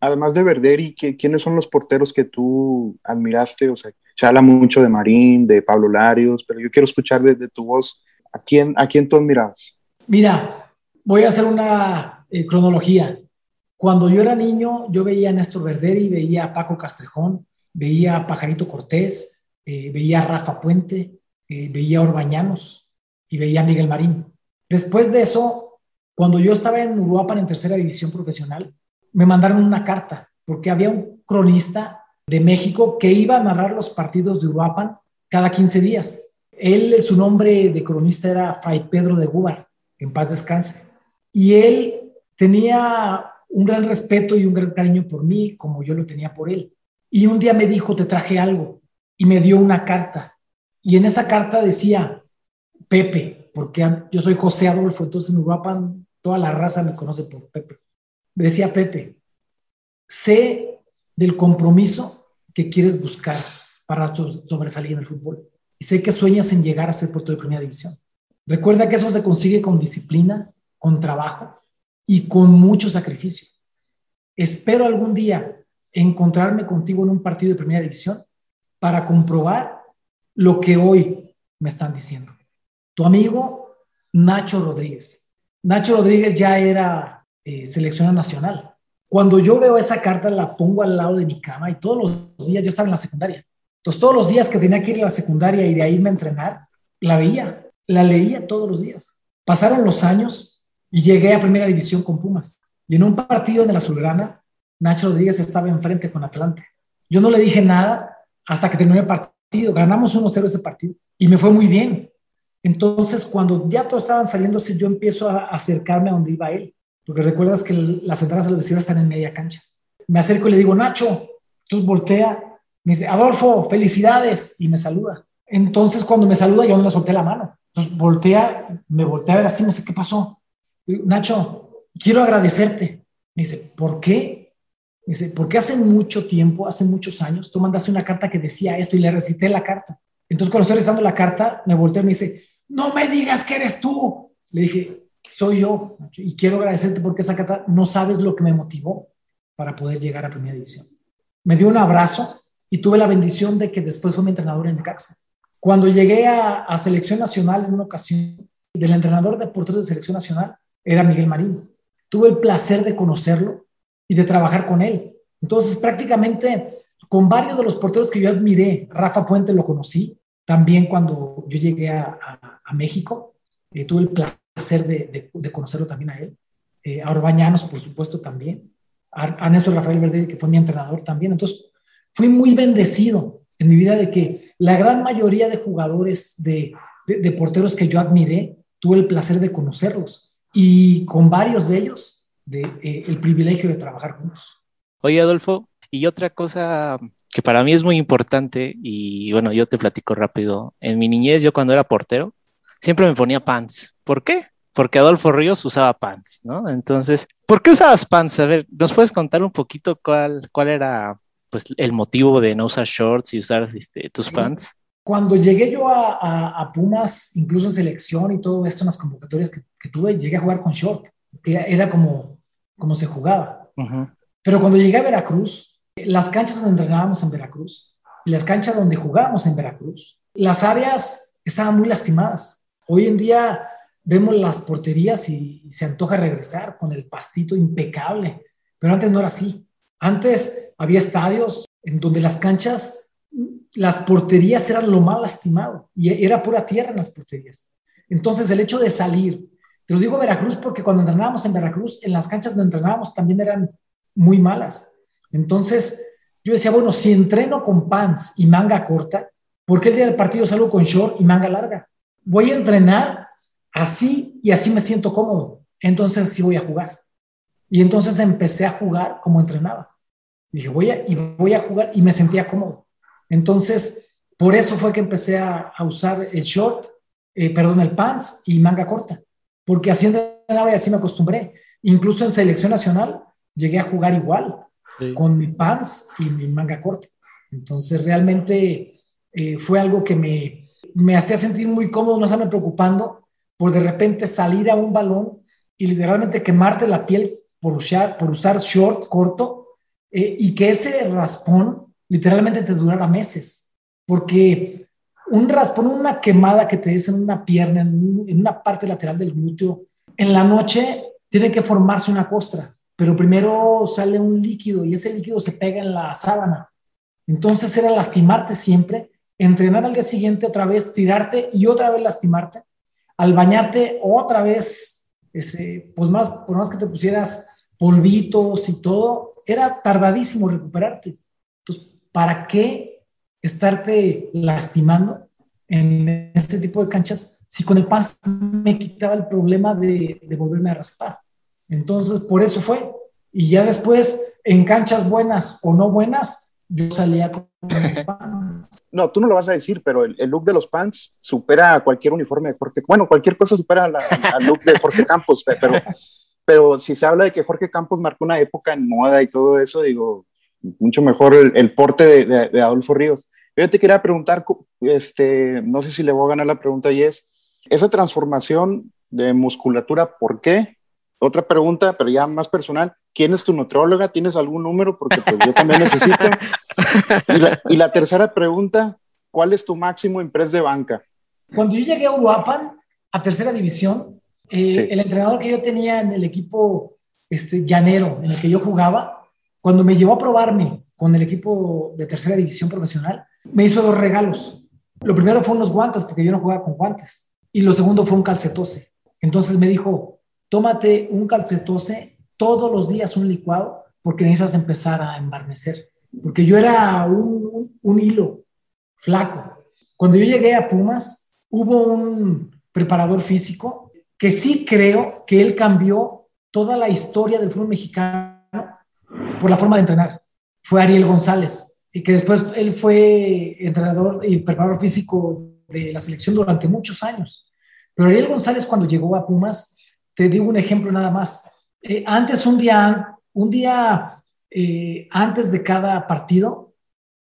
Además de Verdelli, ¿quiénes son los porteros que tú admiraste? O sea, se habla mucho de Marín, de Pablo Larios, pero yo quiero escuchar desde tu voz, ¿a quién, a quién tú admirabas? Mira, voy a hacer una eh, cronología. Cuando yo era niño, yo veía a Néstor Verdelli, veía a Paco Castrejón, veía a Pajarito Cortés, eh, veía a Rafa Puente, eh, veía a Orbañanos y veía a Miguel Marín. Después de eso, cuando yo estaba en Uruapan en tercera división profesional, me mandaron una carta porque había un cronista de México que iba a narrar los partidos de Uruapan cada quince días. Él, su nombre de cronista era Fray Pedro de Gúbar, en paz descanse. Y él tenía un gran respeto y un gran cariño por mí, como yo lo tenía por él. Y un día me dijo, te traje algo. Y me dio una carta. Y en esa carta decía, Pepe, porque yo soy José Adolfo, entonces en Uruapan toda la raza me conoce por Pepe. Me decía, Pepe, sé del compromiso que quieres buscar para sobresalir en el fútbol. Y sé que sueñas en llegar a ser portero de primera división. Recuerda que eso se consigue con disciplina, con trabajo y con mucho sacrificio. Espero algún día encontrarme contigo en un partido de primera división para comprobar lo que hoy me están diciendo. Tu amigo Nacho Rodríguez. Nacho Rodríguez ya era eh, seleccionado nacional. Cuando yo veo esa carta la pongo al lado de mi cama y todos los días, yo estaba en la secundaria. Entonces todos los días que tenía que ir a la secundaria y de ahí irme a entrenar, la veía. La leía todos los días. Pasaron los años y llegué a primera división con Pumas. Y en un partido de la Azulgrana, Nacho Rodríguez estaba enfrente con Atlante. Yo no le dije nada hasta que terminó el partido. Ganamos uno cero ese partido y me fue muy bien. Entonces, cuando ya todos estaban saliéndose, yo empiezo a acercarme a donde iba él. Porque recuerdas que las entradas del vestidor están en media cancha. Me acerco y le digo, Nacho, tú voltea. Me dice, Adolfo, felicidades. Y me saluda. Entonces, cuando me saluda, yo no le solté la mano. Entonces voltea, me voltea a ver así, me dice, ¿qué pasó? Nacho, quiero agradecerte. Me dice, ¿por qué? Me dice, porque hace mucho tiempo, hace muchos años, tú mandaste una carta que decía esto y le recité la carta. Entonces cuando estoy recitando la carta, me voltea y me dice, no me digas que eres tú. Le dije, soy yo, Nacho, y quiero agradecerte porque esa carta, no sabes lo que me motivó para poder llegar a primera división. Me dio un abrazo y tuve la bendición de que después fue mi entrenador en Necaxa. Cuando llegué a, a Selección Nacional en una ocasión, del entrenador de porteros de Selección Nacional era Miguel Marín. Tuve el placer de conocerlo y de trabajar con él. Entonces, prácticamente con varios de los porteros que yo admiré, Rafa Puente lo conocí también cuando yo llegué a, a, a México. Eh, tuve el placer de, de, de conocerlo también a él. Eh, a Orbañanos, por supuesto, también. A, a Néstor Rafael Verdelli, que fue mi entrenador también. Entonces, fui muy bendecido en mi vida de que la gran mayoría de jugadores, de, de, de porteros que yo admiré, tuve el placer de conocerlos y con varios de ellos de, eh, el privilegio de trabajar juntos. Oye, Adolfo, y otra cosa que para mí es muy importante. Y bueno, yo te platico rápido. En mi niñez, yo cuando era portero, siempre me ponía pants. ¿Por qué? Porque Adolfo Ríos usaba pants, ¿no? Entonces, ¿por qué usabas pants? A ver, ¿nos puedes contar un poquito cuál, cuál era pues, el motivo de no usar shorts y usar este, tus sí. pants? Cuando llegué yo a, a, a Pumas, incluso en selección y todo esto, en las convocatorias que, que tuve, llegué a jugar con short. Era, era como, como se jugaba. Uh-huh. Pero cuando llegué a Veracruz, las canchas donde entrenábamos en Veracruz, las canchas donde jugábamos en Veracruz, las áreas estaban muy lastimadas. Hoy en día vemos las porterías y, y se antoja regresar con el pastito impecable. Pero antes no era así. Antes había estadios en donde las canchas... las porterías eran lo más lastimado y era pura tierra en las porterías. Entonces el hecho de salir, te lo digo Veracruz porque cuando entrenábamos en Veracruz, en las canchas donde entrenábamos también eran muy malas. Entonces yo decía, bueno, si entreno con pants y manga corta, ¿por qué el día del partido salgo con short y manga larga? Voy a entrenar así y así me siento cómodo, entonces sí voy a jugar. Y entonces empecé a jugar como entrenaba. Dije, voy a, y voy a jugar y me sentía cómodo. Entonces, por eso fue que empecé a, a usar el short, eh, perdón, el pants y manga corta, porque así entrenaba y así me acostumbré. Incluso en selección nacional llegué a jugar igual, sí. con mi pants y mi manga corta. Entonces, realmente eh, fue algo que me, me hacía sentir muy cómodo, no estarme preocupando por de repente salir a un balón y literalmente quemarte la piel por usar, por usar short corto eh, y que ese raspón literalmente te durará meses, porque un raspón, una quemada que te des en una pierna, en una parte lateral del glúteo, en la noche tiene que formarse una costra, pero primero sale un líquido y ese líquido se pega en la sábana. Entonces era lastimarte siempre, entrenar al día siguiente otra vez, tirarte y otra vez lastimarte, al bañarte otra vez, ese, pues más, por más que te pusieras polvitos y todo, era tardadísimo recuperarte. Entonces, ¿para qué estarte lastimando en este tipo de canchas si con el pants me quitaba el problema de, de volverme a raspar? Entonces, por eso fue. Y ya después, en canchas buenas o no buenas, yo salía con el pants. No, tú no lo vas a decir, pero el, el look de los pants supera a cualquier uniforme de Jorge. Bueno, cualquier cosa supera al look de Jorge Campos, pero, pero si se habla de que Jorge Campos marcó una época en moda y todo eso, digo... mucho mejor el, el porte de, de, de Adolfo Ríos. Yo te quería preguntar, este, no sé si le voy a ganar la pregunta a Jess, esa transformación de musculatura, ¿por qué? Otra pregunta, pero ya más personal, ¿quién es tu nutróloga? ¿Tienes algún número? Porque pues, yo también necesito. Y la, y la tercera pregunta, ¿cuál es tu máximo en press de banca? Cuando yo llegué a Uruapan, a tercera división, eh, sí. el entrenador que yo tenía en el equipo este, llanero, en el que yo jugaba, cuando me llevó a probarme con el equipo de tercera división profesional, me hizo dos regalos. Lo primero fue unos guantes, porque yo no jugaba con guantes. Y lo segundo fue un calcetose. Entonces me dijo, tómate un calcetose todos los días, un licuado, porque necesitas empezar a embarnecer. Porque yo era un, un, un hilo flaco. Cuando yo llegué a Pumas, hubo un preparador físico que sí creo que él cambió toda la historia del fútbol mexicano por la forma de entrenar. Fue Ariel González, y que después él fue entrenador y preparador físico de la selección durante muchos años. Pero Ariel González, cuando llegó a Pumas, te digo un ejemplo nada más. Eh, antes, un día, un día eh, antes de cada partido,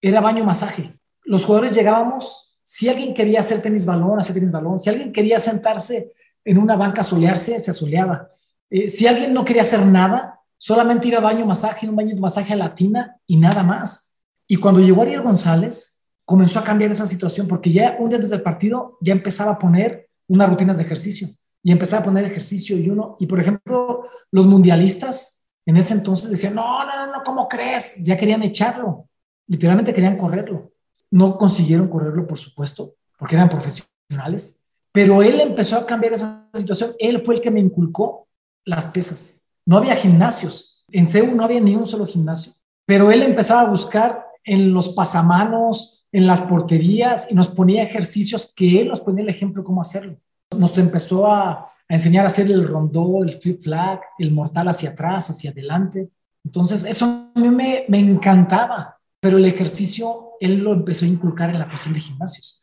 era baño-masaje. Los jugadores llegábamos, si alguien quería hacer tenis-balón, hacía tenis-balón. Si alguien quería sentarse en una banca a solearse, se asoleaba. Eh, si alguien no quería hacer nada, solamente iba a baño, masaje, un baño de masaje a la tina y nada más. Y cuando llegó Ariel González, comenzó a cambiar esa situación, porque ya un día antes del partido ya empezaba a poner unas rutinas de ejercicio. Y empezaba a poner ejercicio y uno... Y, por ejemplo, los mundialistas en ese entonces decían, no, no, no, ¿cómo crees? Ya querían echarlo. Literalmente querían correrlo. No consiguieron correrlo, por supuesto, porque eran profesionales. Pero él empezó a cambiar esa situación. Él fue el que me inculcó las pesas. No había gimnasios. En C E U no había ni un solo gimnasio. Pero él empezaba a buscar en los pasamanos, en las porterías, y nos ponía ejercicios que él nos ponía el ejemplo cómo hacerlo. Nos empezó a, a enseñar a hacer el rondó, el flip flag, el mortal hacia atrás, hacia adelante. Entonces, eso a mí me, me encantaba. pero el ejercicio él lo empezó a inculcar en la cuestión de gimnasios.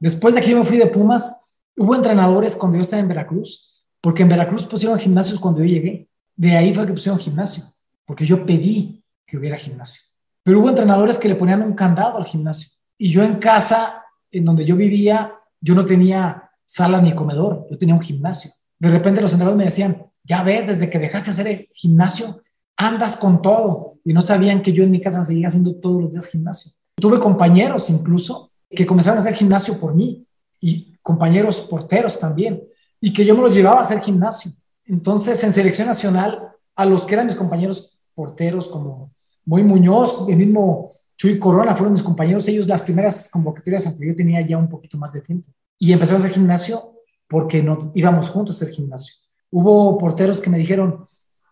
Después de que yo me fui de Pumas, hubo entrenadores cuando yo estaba en Veracruz, porque en Veracruz pusieron gimnasios cuando yo llegué. De ahí fue que pusieron gimnasio, porque yo pedí que hubiera gimnasio. Pero hubo entrenadores que le ponían un candado al gimnasio. Y yo en casa, en donde yo vivía, yo no tenía sala ni comedor, yo tenía un gimnasio. De repente los entrenadores me decían, ya ves, desde que dejaste hacer el gimnasio, andas con todo. Y no sabían que yo en mi casa seguía haciendo todos los días gimnasio. Tuve compañeros incluso que comenzaron a hacer gimnasio por mí y compañeros porteros también y que yo me los llevaba a hacer gimnasio. Entonces en selección nacional a los que eran mis compañeros porteros como Moy Muñoz, el mismo Chuy Corona fueron mis compañeros, ellos las primeras convocatorias aunque yo tenía ya un poquito más de tiempo y empezamos a hacer gimnasio porque no, íbamos juntos a hacer gimnasio. Hubo porteros que me dijeron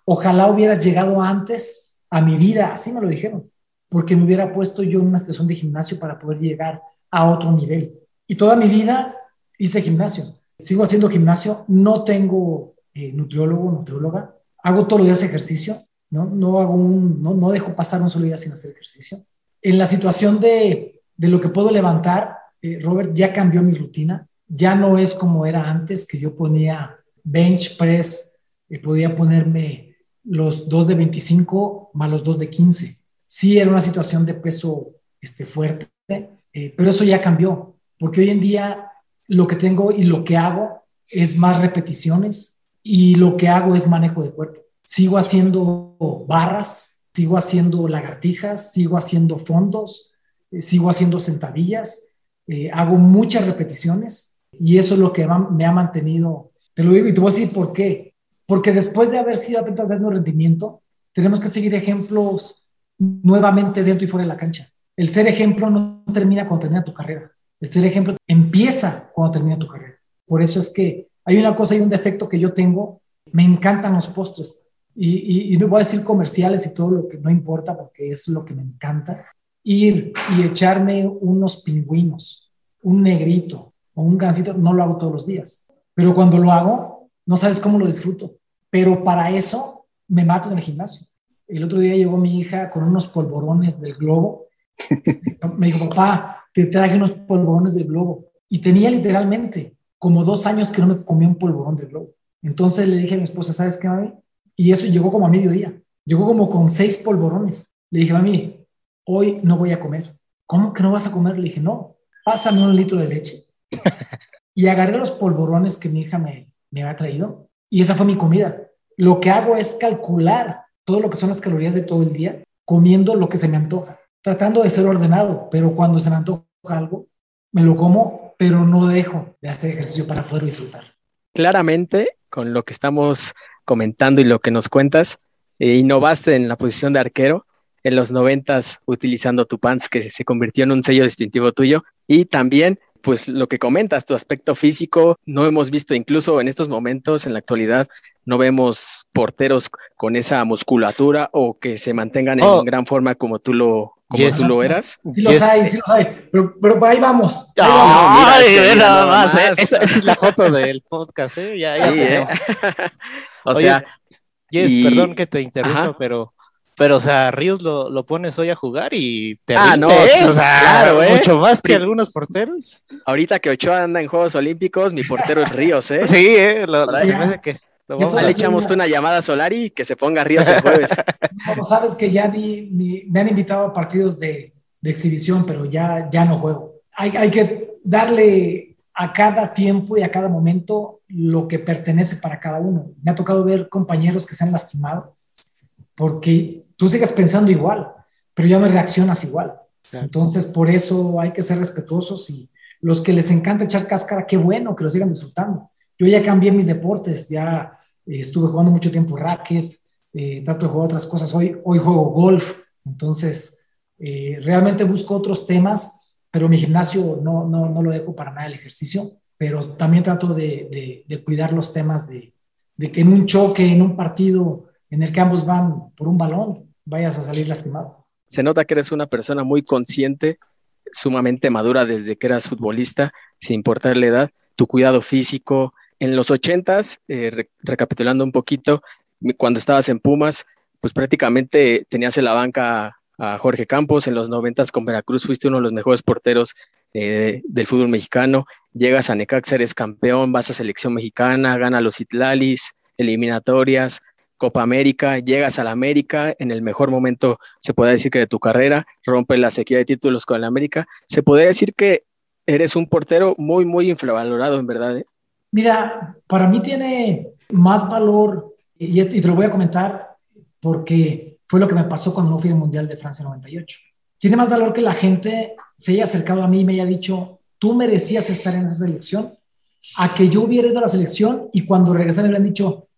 ojalá hubieras llegado antes a mi vida, así me lo dijeron, porque me hubiera puesto yo en una estación de gimnasio para poder llegar a otro nivel. Y toda mi vida hice gimnasio. Sigo haciendo gimnasio, no tengo eh, nutriólogo, nutrióloga. Hago todos los días ejercicio, ¿no? No, hago un, no, no dejo pasar un solo día sin hacer ejercicio. En la situación de, de lo que puedo levantar, eh, Robert, ya cambió mi rutina. Ya no es como era antes, que yo ponía bench press, eh, podía ponerme los dos de veinticinco más los dos de quince. Sí era una situación de peso este, fuerte, eh, pero eso ya cambió, porque hoy en día lo que tengo y lo que hago es más repeticiones y lo que hago es manejo de cuerpo. Sigo haciendo barras, sigo haciendo lagartijas, sigo haciendo fondos, eh, sigo haciendo sentadillas, eh, hago muchas repeticiones y eso es lo que me ha mantenido. Te lo digo y te voy a decir por qué. Porque después de haber sido atentos a nuestro rendimiento, tenemos que seguir ejemplos nuevamente dentro y fuera de la cancha. El ser ejemplo no termina cuando termina tu carrera. El ser ejemplo empieza cuando termina tu carrera. Por eso es que hay una cosa y un defecto que yo tengo. Me encantan los postres. Y, y, y no voy a decir comerciales y todo lo que no importa porque es lo que me encanta. Ir y echarme unos pingüinos, un negrito o un gansito, no lo hago todos los días. Pero cuando lo hago, no sabes cómo lo disfruto. Pero para eso me mato en el gimnasio. El otro día llegó mi hija con unos polvorones del globo. Me dijo, papá, te traje unos polvorones del globo. Y tenía literalmente como dos años que no me comía un polvorón del globo. Entonces le dije a mi esposa, ¿sabes qué, mami? Y eso llegó como a mediodía. Llegó como con seis polvorones. Le dije, mami, hoy no voy a comer. ¿Cómo que no vas a comer? Le dije, no, pásame un litro de leche. Y agarré los polvorones que mi hija me, me había traído. Y esa fue mi comida. Lo que hago es calcular todo lo que son las calorías de todo el día, comiendo lo que se me antoja, tratando de ser ordenado, pero cuando se me antoja algo, me lo como, pero no dejo de hacer ejercicio para poder disfrutar. Claramente, con lo que estamos comentando y lo que nos cuentas, eh, innovaste en la posición de arquero en los noventas utilizando tu pants, que se convirtió en un sello distintivo tuyo, y también, pues, lo que comentas, tu aspecto físico, no hemos visto, incluso en estos momentos, en la actualidad, no vemos porteros con esa musculatura o que se mantengan oh. en gran forma como tú lo, como yes. tú lo eras. Sí los yes. hay, sí los hay, pero, pero ahí vamos. Ahí oh, vamos. Mira, ay, mira nada más, más. Eh. Esa, esa es la foto del podcast, ¿eh? Ya, ya sí, eh. O Oye, sea... Yes, y... perdón que te interrumpa, Ajá. pero... Pero, o sea, Ríos lo, lo pones hoy a jugar y te ah, no, es, o sea, claro, ¿eh? Mucho más que algunos porteros. Ahorita que Ochoa anda en Juegos Olímpicos, mi portero es Ríos, ¿eh? Sí, ¿eh? Lo, lo se me hace que lo vamos a... Le echamos una... una llamada a Solari y que se ponga Ríos el jueves. Como sabes que ya ni, ni, me han invitado a partidos de, de exhibición, pero ya, ya no juego. Hay, hay que darle a cada tiempo y a cada momento lo que pertenece para cada uno. Me ha tocado ver compañeros que se han lastimado, porque tú sigues pensando igual, pero ya no reaccionas igual. Claro. Entonces, por eso hay que ser respetuosos y los que les encanta echar cáscara, qué bueno que lo sigan disfrutando. Yo ya cambié mis deportes, ya eh, estuve jugando mucho tiempo racket, eh, trato de jugar otras cosas, hoy, hoy juego golf, entonces eh, realmente busco otros temas, pero mi gimnasio no, no, no lo dejo para nada el ejercicio, pero también trato de, de, de cuidar los temas de, de que en un choque, en un partido... en el que ambos van por un balón, vayas a salir lastimado. Se nota que eres una persona muy consciente, sumamente madura desde que eras futbolista, sin importar la edad, tu cuidado físico. En los ochentas, eh, re- recapitulando un poquito, cuando estabas en Pumas, pues prácticamente tenías en la banca a Jorge Campos, en los noventas con Veracruz fuiste uno de los mejores porteros eh, del fútbol mexicano, llegas a Necaxa, eres campeón, vas a selección mexicana, gana los Itlalis, eliminatorias, Copa América, llegas a la América, en el mejor momento se puede decir que de tu carrera, rompe la sequía de títulos con la América, se puede decir que eres un portero muy, muy infravalorado en verdad. ¿eh? Mira, para mí tiene más valor, y, esto, y te lo voy a comentar porque fue lo que me pasó cuando no fui al Mundial de Francia noventa y ocho. Tiene más valor que la gente se haya acercado a mí y me haya dicho, tú merecías estar en esa selección, a que yo hubiera ido a la selección y cuando regresé me hubieran dicho,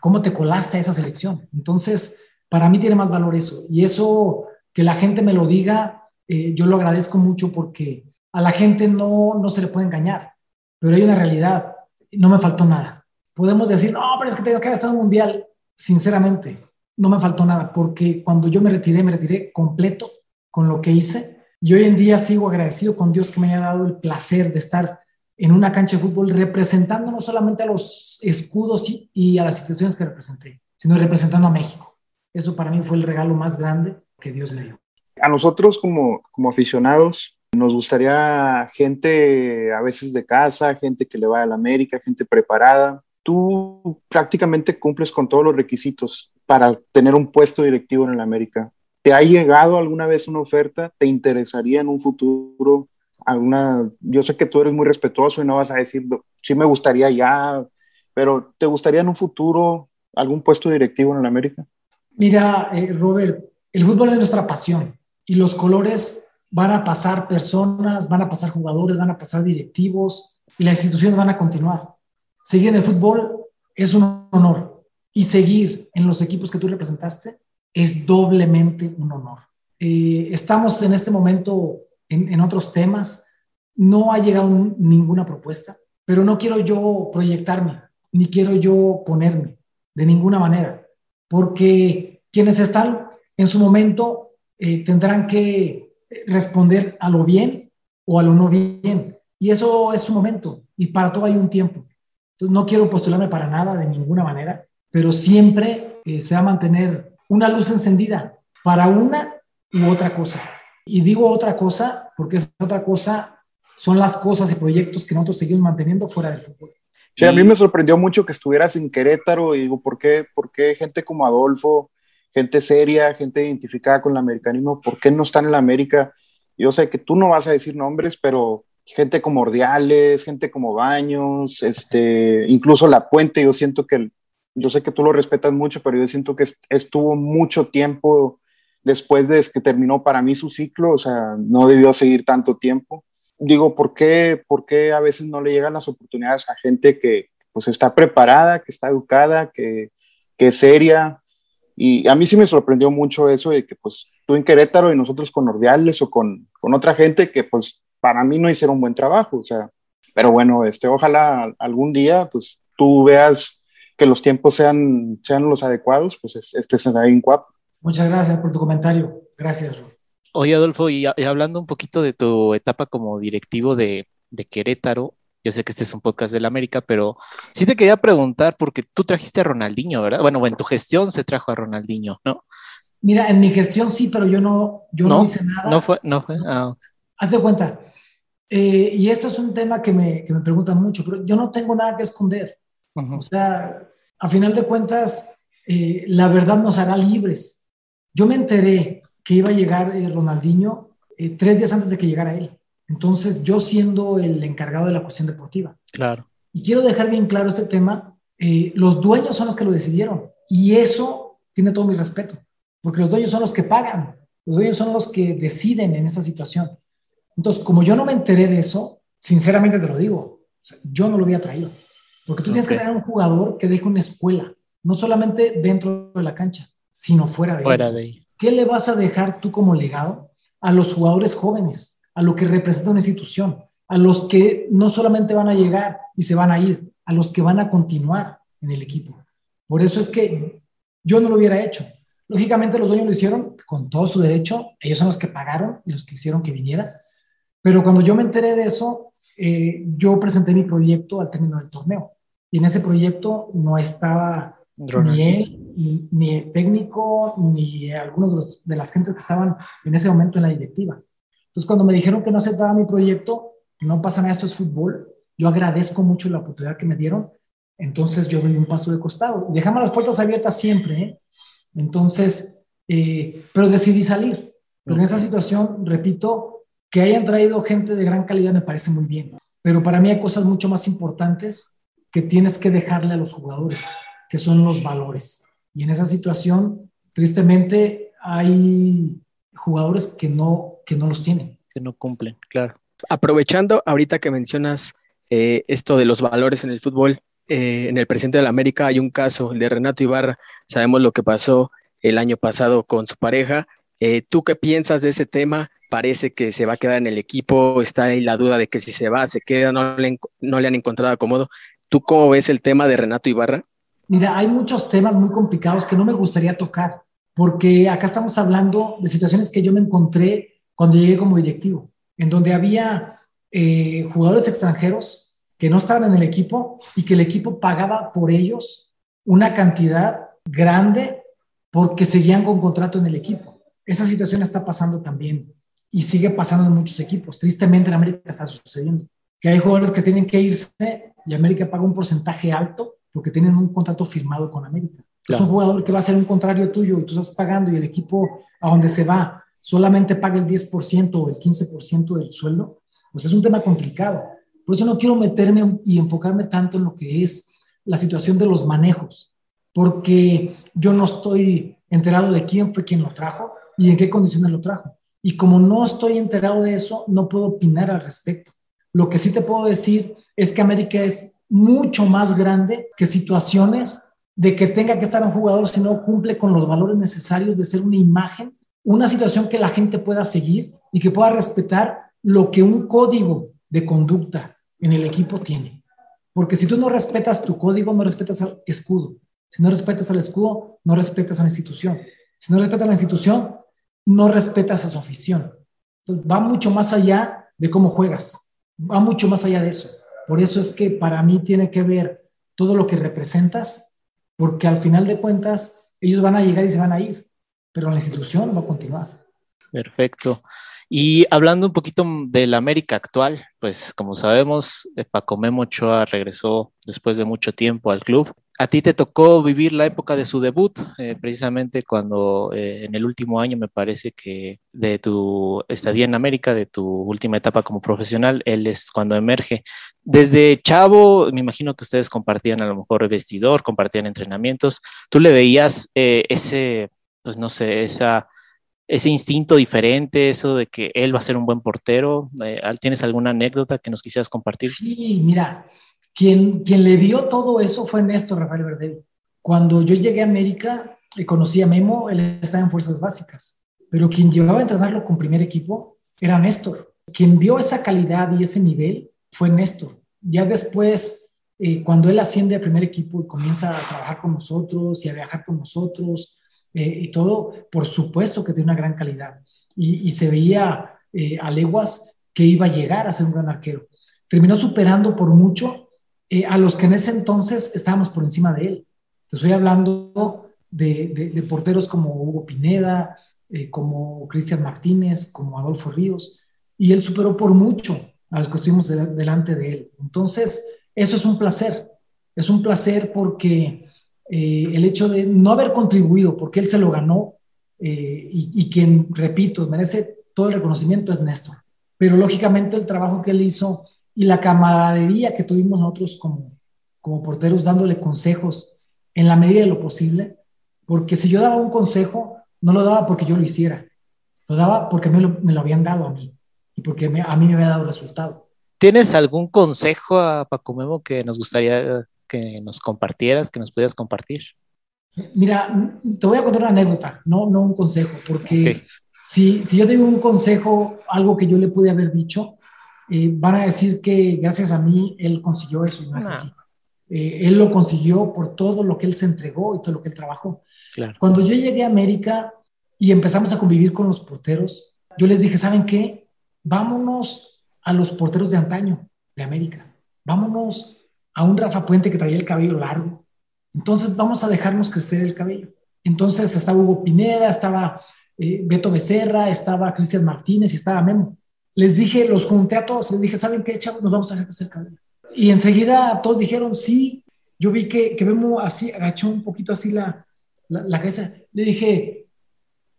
¿cómo te colaste a esa selección? Entonces, para mí tiene más valor eso. Y eso, que la gente me lo diga, eh, yo lo agradezco mucho porque a la gente no, no se le puede engañar. Pero hay una realidad. No me faltó nada. Podemos decir, no, pero es que tenías que haber estado en un mundial. Sinceramente, no me faltó nada. Porque cuando yo me retiré, me retiré completo con lo que hice. Y hoy en día sigo agradecido con Dios que me haya dado el placer de estar en una cancha de fútbol representando no solamente a los escudos y, y a las instituciones que representé, sino representando a México. Eso para mí fue el regalo más grande que Dios me dio. A nosotros como, como aficionados nos gustaría gente a veces de casa, gente que le va a la América, gente preparada. Tú prácticamente cumples con todos los requisitos para tener un puesto directivo en el América. ¿Te ha llegado alguna vez una oferta? ¿Te interesaría en un futuro alguna? Yo sé que tú eres muy respetuoso y no vas a decir, sí me gustaría ya, pero ¿te gustaría en un futuro algún puesto directivo en el América? Mira, eh, Robert, el fútbol es nuestra pasión y los colores van a pasar personas, van a pasar jugadores, van a pasar directivos y las instituciones van a continuar. Seguir en el fútbol es un honor y seguir en los equipos que tú representaste es doblemente un honor. Eh, estamos en este momento en, en otros temas, no ha llegado un, ninguna propuesta, pero no quiero yo proyectarme, ni quiero yo ponerme de ninguna manera, porque quienes están en su momento eh, tendrán que responder a lo bien o a lo no bien, y eso es su momento y para todo hay un tiempo. Entonces, no quiero postularme para nada de ninguna manera, pero siempre eh, se va a mantener una luz encendida para una u otra cosa, y digo otra cosa porque esa otra cosa son las cosas y proyectos que nosotros seguimos manteniendo fuera del fútbol. Sí, y a mí me sorprendió mucho que estuvieras en Querétaro y digo, ¿por qué, por qué gente como Adolfo, gente seria, gente identificada con el americanismo, ¿por qué no están en la América? Yo sé que tú no vas a decir nombres, pero gente como Ordiales, gente como Baños, este, incluso Lapuente, yo siento que, yo sé que tú lo respetas mucho, pero yo siento que estuvo mucho tiempo después de que terminó para mí su ciclo, o sea, no debió seguir tanto tiempo. Digo, ¿por qué, por qué a veces no le llegan las oportunidades a gente que pues, está preparada, que está educada, que, que es seria? Y a mí sí me sorprendió mucho eso de que pues tú en Querétaro y nosotros con Ordiales o con, con otra gente que pues para mí no hicieron buen trabajo, o sea, pero bueno, este, ojalá algún día pues tú veas que los tiempos sean, sean los adecuados, pues este es ahí en Cuapa. Muchas gracias por tu comentario, gracias. Oye Adolfo, y, a, y hablando un poquito de tu etapa como directivo de, de Querétaro, yo sé que este es un podcast del América, pero sí te quería preguntar, porque tú trajiste a Ronaldinho, ¿verdad? Bueno, en tu gestión se trajo a Ronaldinho, ¿no? Mira, en mi gestión sí, pero yo no, yo no, no hice nada. No fue, no fue. Ah. Haz de cuenta. Eh, y esto es un tema que me, que me preguntan mucho, pero yo no tengo nada que esconder. Uh-huh. O sea, a final de cuentas, eh, la verdad nos hará libres. Yo me enteré que iba a llegar eh, Ronaldinho eh, tres días antes de que llegara él. Entonces, yo siendo el encargado de la cuestión deportiva. Claro. Y quiero dejar bien claro este tema. Eh, los dueños son los que lo decidieron. Y eso tiene todo mi respeto. Porque los dueños son los que pagan. Los dueños son los que deciden en esa situación. Entonces, como yo no me enteré de eso, sinceramente te lo digo, o sea, yo no lo había traído. Porque tú okay. tienes que tener un jugador que deje una escuela. No solamente dentro de la cancha, sino fuera de, fuera de ahí. ¿Qué le vas a dejar tú como legado a los jugadores jóvenes? A lo que representa una institución, a los que no solamente van a llegar y se van a ir, a los que van a continuar en el equipo. Por eso es que yo no lo hubiera hecho. Lógicamente los dueños lo hicieron con todo su derecho, ellos son los que pagaron y los que hicieron que viniera, pero cuando yo me enteré de eso, eh, yo presenté mi proyecto al término del torneo, y en ese proyecto no estaba Ronald. Ni él, y, ni el técnico, ni algunos de, los, de las gentes que estaban en ese momento en la directiva. Entonces, cuando me dijeron que no aceptaba mi proyecto, no pasa nada, esto es fútbol, yo agradezco mucho la oportunidad que me dieron, entonces yo doy un paso de costado. Dejamos las puertas abiertas siempre, ¿eh? Entonces, eh, pero decidí salir. Pero en esa situación, repito, que hayan traído gente de gran calidad me parece muy bien, pero para mí hay cosas mucho más importantes que tienes que dejarle a los jugadores, que son los valores. Y en esa situación, tristemente, hay jugadores que no, que no los tienen. Que no cumplen, claro. Aprovechando ahorita que mencionas eh, esto de los valores en el fútbol, eh, en el presidente de la América hay un caso, el de Renato Ibarra. Sabemos lo que pasó el año pasado con su pareja. Eh, ¿Tú qué piensas de ese tema? Parece que se va a quedar en el equipo, está ahí la duda de que si se va, se queda, no le, no le han encontrado acomodo. ¿Tú cómo ves el tema de Renato Ibarra? Mira, hay muchos temas muy complicados que no me gustaría tocar, porque acá estamos hablando de situaciones que yo me encontré cuando llegué como directivo, en donde había eh, jugadores extranjeros que no estaban en el equipo y que el equipo pagaba por ellos una cantidad grande porque seguían con contrato en el equipo. Esa situación está pasando también y sigue pasando en muchos equipos. Tristemente en América está sucediendo, que hay jugadores que tienen que irse y América paga un porcentaje alto porque tienen un contrato firmado con América. Claro. Es un jugador que va a ser un contrario tuyo y tú estás pagando y el equipo a donde se va solamente paga el diez por ciento o el quince por ciento del sueldo. Pues es un tema complicado. Por eso no quiero meterme y enfocarme tanto en lo que es la situación de los manejos, porque yo no estoy enterado de quién fue quien lo trajo y en qué condiciones lo trajo. Y como no estoy enterado de eso, no puedo opinar al respecto. Lo que sí te puedo decir es que América es mucho más grande que situaciones de que tenga que estar un jugador si no cumple con los valores necesarios de ser una imagen, una situación que la gente pueda seguir y que pueda respetar lo que un código de conducta en el equipo tiene. Porque si tú no respetas tu código, no respetas al escudo. Si no respetas al escudo, no respetas a la institución. Si no respetas a la institución, no respetas a su afición. Entonces, va mucho más allá de cómo juegas. Va mucho más allá de eso. Por eso es que para mí tiene que ver todo lo que representas, porque al final de cuentas ellos van a llegar y se van a ir, pero la institución va a continuar. Perfecto. Y hablando un poquito del América actual, pues como sabemos, Paco Memo Ochoa regresó después de mucho tiempo al club. A ti te tocó vivir la época de su debut, eh, precisamente cuando eh, en el último año, me parece que de tu estadía en América, de tu última etapa como profesional, él es cuando emerge. Desde chavo, me imagino que ustedes compartían a lo mejor vestidor, compartían entrenamientos. ¿Tú le veías eh, ese, pues no sé, esa, ese instinto diferente, eso de que él va a ser un buen portero? Eh, ¿Tienes alguna anécdota que nos quisieras compartir? Sí, mira. Quien, quien le vio todo eso fue Néstor Rafael Verdelli. Cuando yo llegué a América, conocí a Memo, él estaba en Fuerzas Básicas, pero quien llevaba a entrenarlo con primer equipo era Néstor. Quien vio esa calidad y ese nivel fue Néstor. Ya después, eh, cuando él asciende a primer equipo y comienza a trabajar con nosotros y a viajar con nosotros eh, y todo, por supuesto que tenía una gran calidad. Y, y se veía eh, a leguas que iba a llegar a ser un gran arquero. Terminó superando por mucho Eh, a los que en ese entonces estábamos por encima de él. Te estoy hablando de, de, de porteros como Hugo Pineda, eh, como Cristian Martínez, como Adolfo Ríos, y él superó por mucho a los que estuvimos de, delante de él. Entonces, eso es un placer. Es un placer porque eh, el hecho de no haber contribuido, porque él se lo ganó, eh, y, y quien, repito, merece todo el reconocimiento es Néstor. Pero lógicamente el trabajo que él hizo y la camaradería que tuvimos nosotros como, como porteros, dándole consejos en la medida de lo posible, porque si yo daba un consejo, no lo daba porque yo lo hiciera, lo daba porque me lo, me lo habían dado a mí y porque me, a mí me había dado resultado. ¿Tienes algún consejo a Paco Memo que nos gustaría que nos compartieras, que nos pudieras compartir? Mira, te voy a contar una anécdota, no, no un consejo, porque okay. si, si yo te digo un consejo, algo que yo le pude haber dicho, Eh, van a decir que gracias a mí él consiguió eso, no es así. Eh, él lo consiguió por todo lo que él se entregó y todo lo que él trabajó. Claro. Cuando yo llegué a América y empezamos a convivir con los porteros, yo les dije, ¿saben qué? Vámonos a los porteros de antaño de América. Vámonos a un Rafa Puente que traía el cabello largo. Entonces vamos a dejarnos crecer el cabello. Entonces estaba Hugo Pineda, estaba eh, Beto Becerra, estaba Cristian Martínez y estaba Memo. Les dije, los junté a todos, les dije, ¿saben qué, chavos? Nos vamos a dejar crecer el cabello. Y enseguida todos dijeron sí. Yo vi que, que Memo así, agachó un poquito así la, la, la cabeza. Le dije,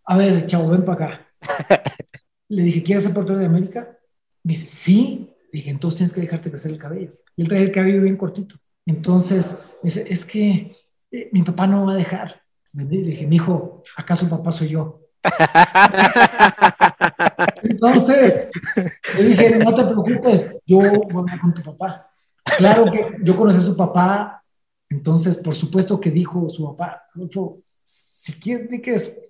a ver, chavo, ven para acá. Le dije, ¿quieres ser portero de América? Me dice, sí. Le dije, entonces tienes que dejarte crecer el cabello. Y él traía el cabello bien cortito. Entonces, me dice, es que eh, mi papá no va a dejar. Le dije, mi hijo, ¿acaso papá soy yo? Entonces, le dije, no te preocupes, yo voy a hablar con tu papá. Claro que yo conocí a su papá, entonces, por supuesto que dijo su papá, Adolfo, si quieren que es,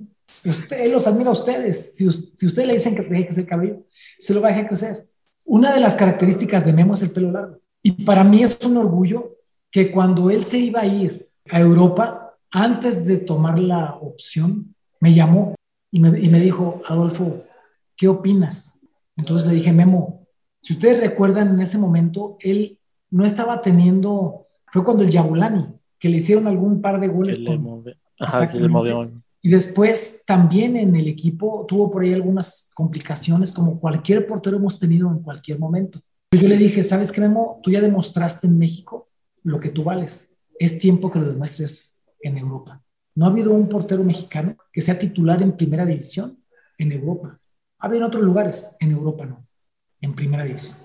usted, él los admira a ustedes, si, si ustedes le dicen que se deje crecer el cabello, se lo va a dejar crecer. Una de las características de Memo es el pelo largo. Y para mí es un orgullo que cuando él se iba a ir a Europa, antes de tomar la opción, me llamó y me, y me dijo, Adolfo, ¿qué opinas? Entonces le dije, Memo, si ustedes recuerdan, en ese momento él no estaba teniendo, fue cuando el Yabulani, que le hicieron algún par de goles. Que le movió. Ajá, que le movió. Y después también en el equipo tuvo por ahí algunas complicaciones, como cualquier portero hemos tenido en cualquier momento. Yo le dije, ¿sabes qué, Memo? Tú ya demostraste en México lo que tú vales. Es tiempo que lo demuestres en Europa. No ha habido un portero mexicano que sea titular en primera división en Europa. Ha habido en otros lugares, en Europa no, en primera división.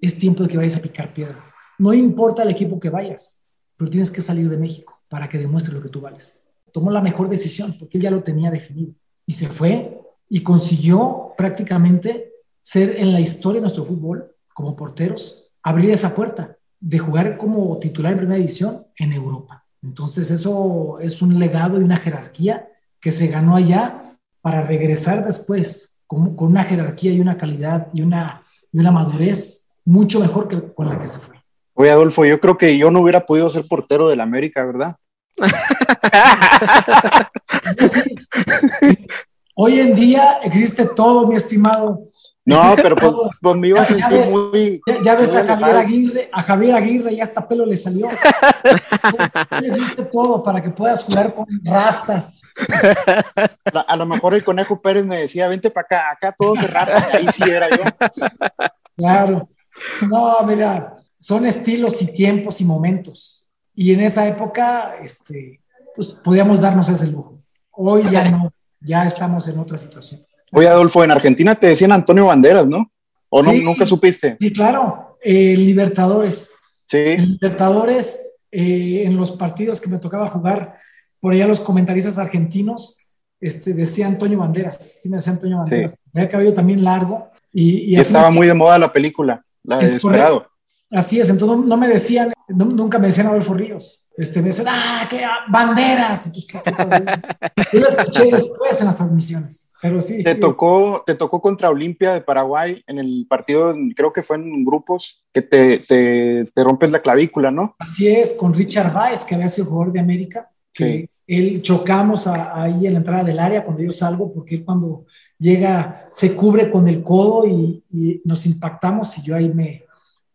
Es tiempo de que vayas a picar piedra. No importa el equipo que vayas, pero tienes que salir de México para que demuestres lo que tú vales. Tomó la mejor decisión porque él ya lo tenía definido. Y se fue y consiguió prácticamente ser en la historia de nuestro fútbol como porteros, abrir esa puerta de jugar como titular en primera división en Europa. Entonces eso es un legado y una jerarquía que se ganó allá para regresar después con, con una jerarquía y una calidad y una, y una madurez mucho mejor que con la que se fue. Oye, Adolfo, yo creo que yo no hubiera podido ser portero del América, ¿verdad? Sí. Hoy en día existe todo, mi estimado. No, pero pues, pues me iba a sentir ya ves, muy... Ya, ya ves a Javier Aguirre, a Javier Aguirre ya hasta pelo le salió. Existe todo para que puedas jugar con rastas. A, a lo mejor el Conejo Pérez me decía, vente para acá, acá todos de ratas, ahí sí era yo. Claro. No, mira, son estilos y tiempos y momentos. Y en esa época, este, pues podíamos darnos ese lujo. Hoy ya no, ya estamos en otra situación. Oye, Adolfo, en Argentina te decían Antonio Banderas, ¿no? ¿O sí, no, nunca supiste? Sí, claro, eh, Libertadores. Sí. En Libertadores, eh, en los partidos que me tocaba jugar, por allá los comentaristas argentinos, este, decía Antonio Banderas, sí me decía Antonio Banderas. Sí. Tenía el cabello también largo. Y, y, y estaba muy de moda la película, la de Desesperado. Correcto. Así es, entonces no me decían, no, nunca me decían Adolfo Ríos, este, me decían, ah, qué ah, Banderas. Entonces, ¿qué, qué, yo lo escuché después en las transmisiones, pero sí. Te, sí. Tocó, te tocó contra Olimpia de Paraguay en el partido, creo que fue en grupos, que te, te, te rompes la clavícula, ¿no? Así es, con Richard Baez, que había sido jugador de América, que sí. Él chocamos a, ahí en la entrada del área cuando yo salgo, porque él cuando llega se cubre con el codo y, y nos impactamos y yo ahí me...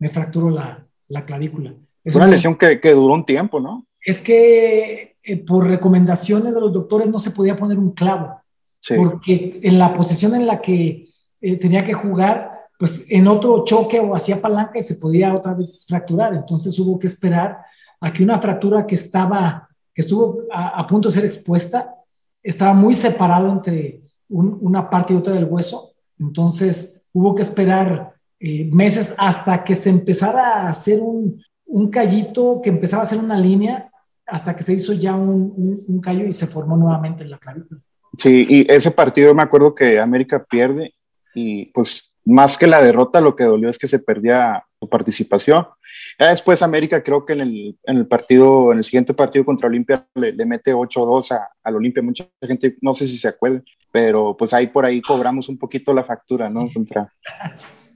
me fracturó la, la clavícula. Es una lesión que, que duró un tiempo, ¿no? Es que eh, por recomendaciones de los doctores no se podía poner un clavo, sí. Porque en la posición en la que eh, tenía que jugar, pues en otro choque o hacía palanca y se podía otra vez fracturar. Entonces hubo que esperar a que una fractura que estaba, que estuvo a, a punto de ser expuesta, estaba muy separado entre un, una parte y otra del hueso. Entonces hubo que esperar Eh, meses hasta que se empezara a hacer un, un callito, que empezaba a hacer una línea, hasta que se hizo ya un, un, un callo y se formó nuevamente en la clavícula. Sí, y ese partido me acuerdo que América pierde y pues más que la derrota lo que dolió es que se perdía su participación. Ya después América creo que en el, en el partido, en el siguiente partido contra Olimpia le, le mete ocho dos al Olimpia, mucha gente no sé si se acuerda, pero pues ahí por ahí cobramos un poquito la factura, ¿no? Contra...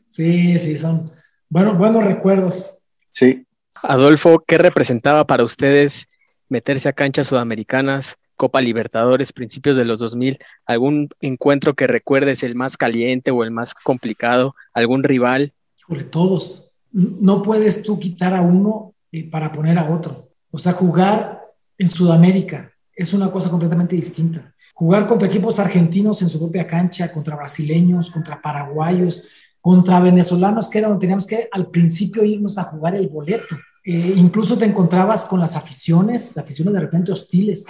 Sí, sí, son bueno, buenos recuerdos. Sí. Adolfo, ¿qué representaba para ustedes meterse a canchas sudamericanas, Copa Libertadores, principios de los dos mil? ¿Algún encuentro que recuerdes el más caliente o el más complicado? ¿Algún rival? Híjole, todos. No puedes tú quitar a uno eh, para poner a otro. O sea, jugar en Sudamérica es una cosa completamente distinta. Jugar contra equipos argentinos en su propia cancha, contra brasileños, contra paraguayos, contra venezolanos, que era donde teníamos que al principio irnos a jugar el boleto. Eh, incluso te encontrabas con las aficiones, aficiones de repente hostiles,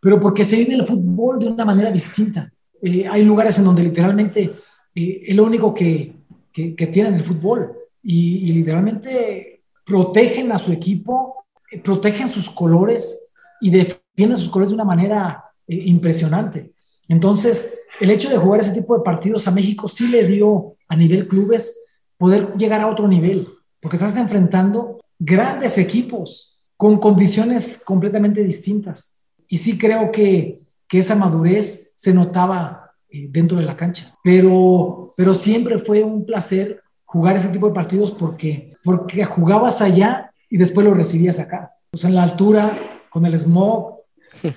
pero porque se vive el fútbol de una manera distinta. Eh, hay lugares en donde literalmente eh, es lo único que, que, que tienen el fútbol y, y literalmente protegen a su equipo, eh, protegen sus colores y defienden sus colores de una manera eh, impresionante. Entonces, el hecho de jugar ese tipo de partidos a México sí le dio a nivel clubes poder llegar a otro nivel, porque estás enfrentando grandes equipos con condiciones completamente distintas. Y sí creo que, que esa madurez se notaba eh, dentro de la cancha. Pero, pero siempre fue un placer jugar ese tipo de partidos porque, porque jugabas allá y después lo recibías acá. O sea, en la altura, con el smog,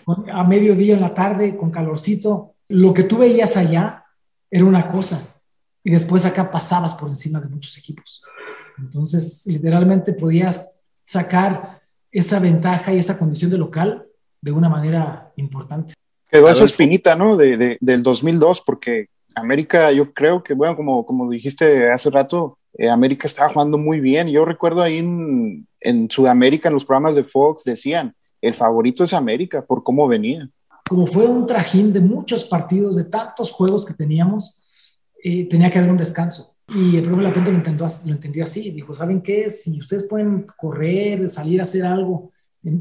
con, a mediodía en la tarde, con calorcito. Lo que tú veías allá era una cosa. Y después acá pasabas por encima de muchos equipos. Entonces, literalmente podías sacar esa ventaja y esa condición de local de una manera importante. Quedó esa espinita, ¿no? De, de, del dos mil dos, porque América, yo creo que, bueno, como, como dijiste hace rato, eh, América estaba jugando muy bien. Yo recuerdo ahí en, en Sudamérica, en los programas de Fox, decían, el favorito es América, por cómo venía. Como fue un trajín de muchos partidos, de tantos juegos que teníamos, eh, tenía que haber un descanso. Y el profe Lapuente lo entendió, lo entendió así, dijo, ¿saben qué? Si ustedes pueden correr, salir a hacer algo,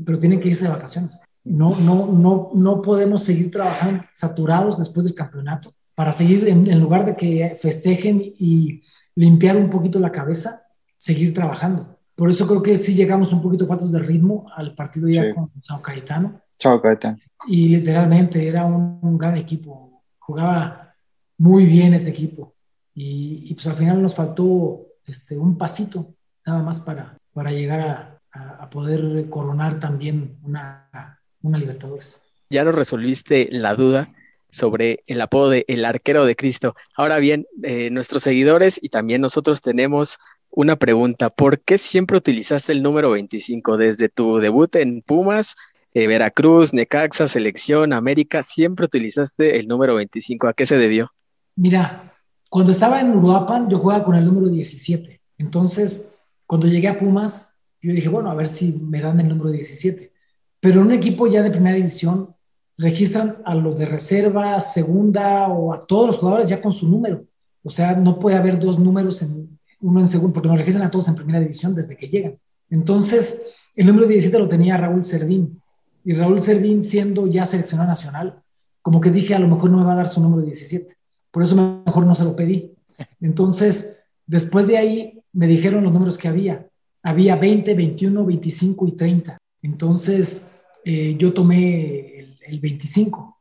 pero tienen que irse de vacaciones. No, no, no, no podemos seguir trabajando saturados después del campeonato para seguir, en, en lugar de que festejen y limpiar un poquito la cabeza, seguir trabajando. Por eso creo que sí llegamos un poquito cuartos de ritmo al partido ya sí. Con Sao Caetano. Sao Caetano. Y literalmente era un, un gran equipo, jugaba muy bien ese equipo. Y, y pues al final nos faltó este, un pasito nada más para, para llegar a, a, a poder coronar también una, una Libertadores. Ya nos resolviste la duda sobre el apodo de El Arquero de Cristo. Ahora bien, eh, nuestros seguidores y también nosotros tenemos una pregunta. ¿Por qué siempre utilizaste el número veinticinco desde tu debut en Pumas, eh, Veracruz, Necaxa, Selección, América? Siempre utilizaste el número veinticinco. ¿A qué se debió? Mira, cuando estaba en Uruapan, yo jugaba con el número diecisiete. Entonces, cuando llegué a Pumas, yo dije, bueno, a ver si me dan el número diecisiete. Pero en un equipo ya de primera división, registran a los de reserva, segunda o a todos los jugadores ya con su número. O sea, no puede haber dos números, en, uno en segundo, porque nos registran a todos en primera división desde que llegan. Entonces, el número diecisiete lo tenía Raúl Servín. Y Raúl Servín, siendo ya seleccionado nacional, como que dije, a lo mejor no me va a dar su número diecisiete. Por eso mejor no se lo pedí. Entonces, después de ahí, me dijeron los números que había. Había veinte, veintiuno, veinticinco y treinta. Entonces, eh, yo tomé el, el veinticinco.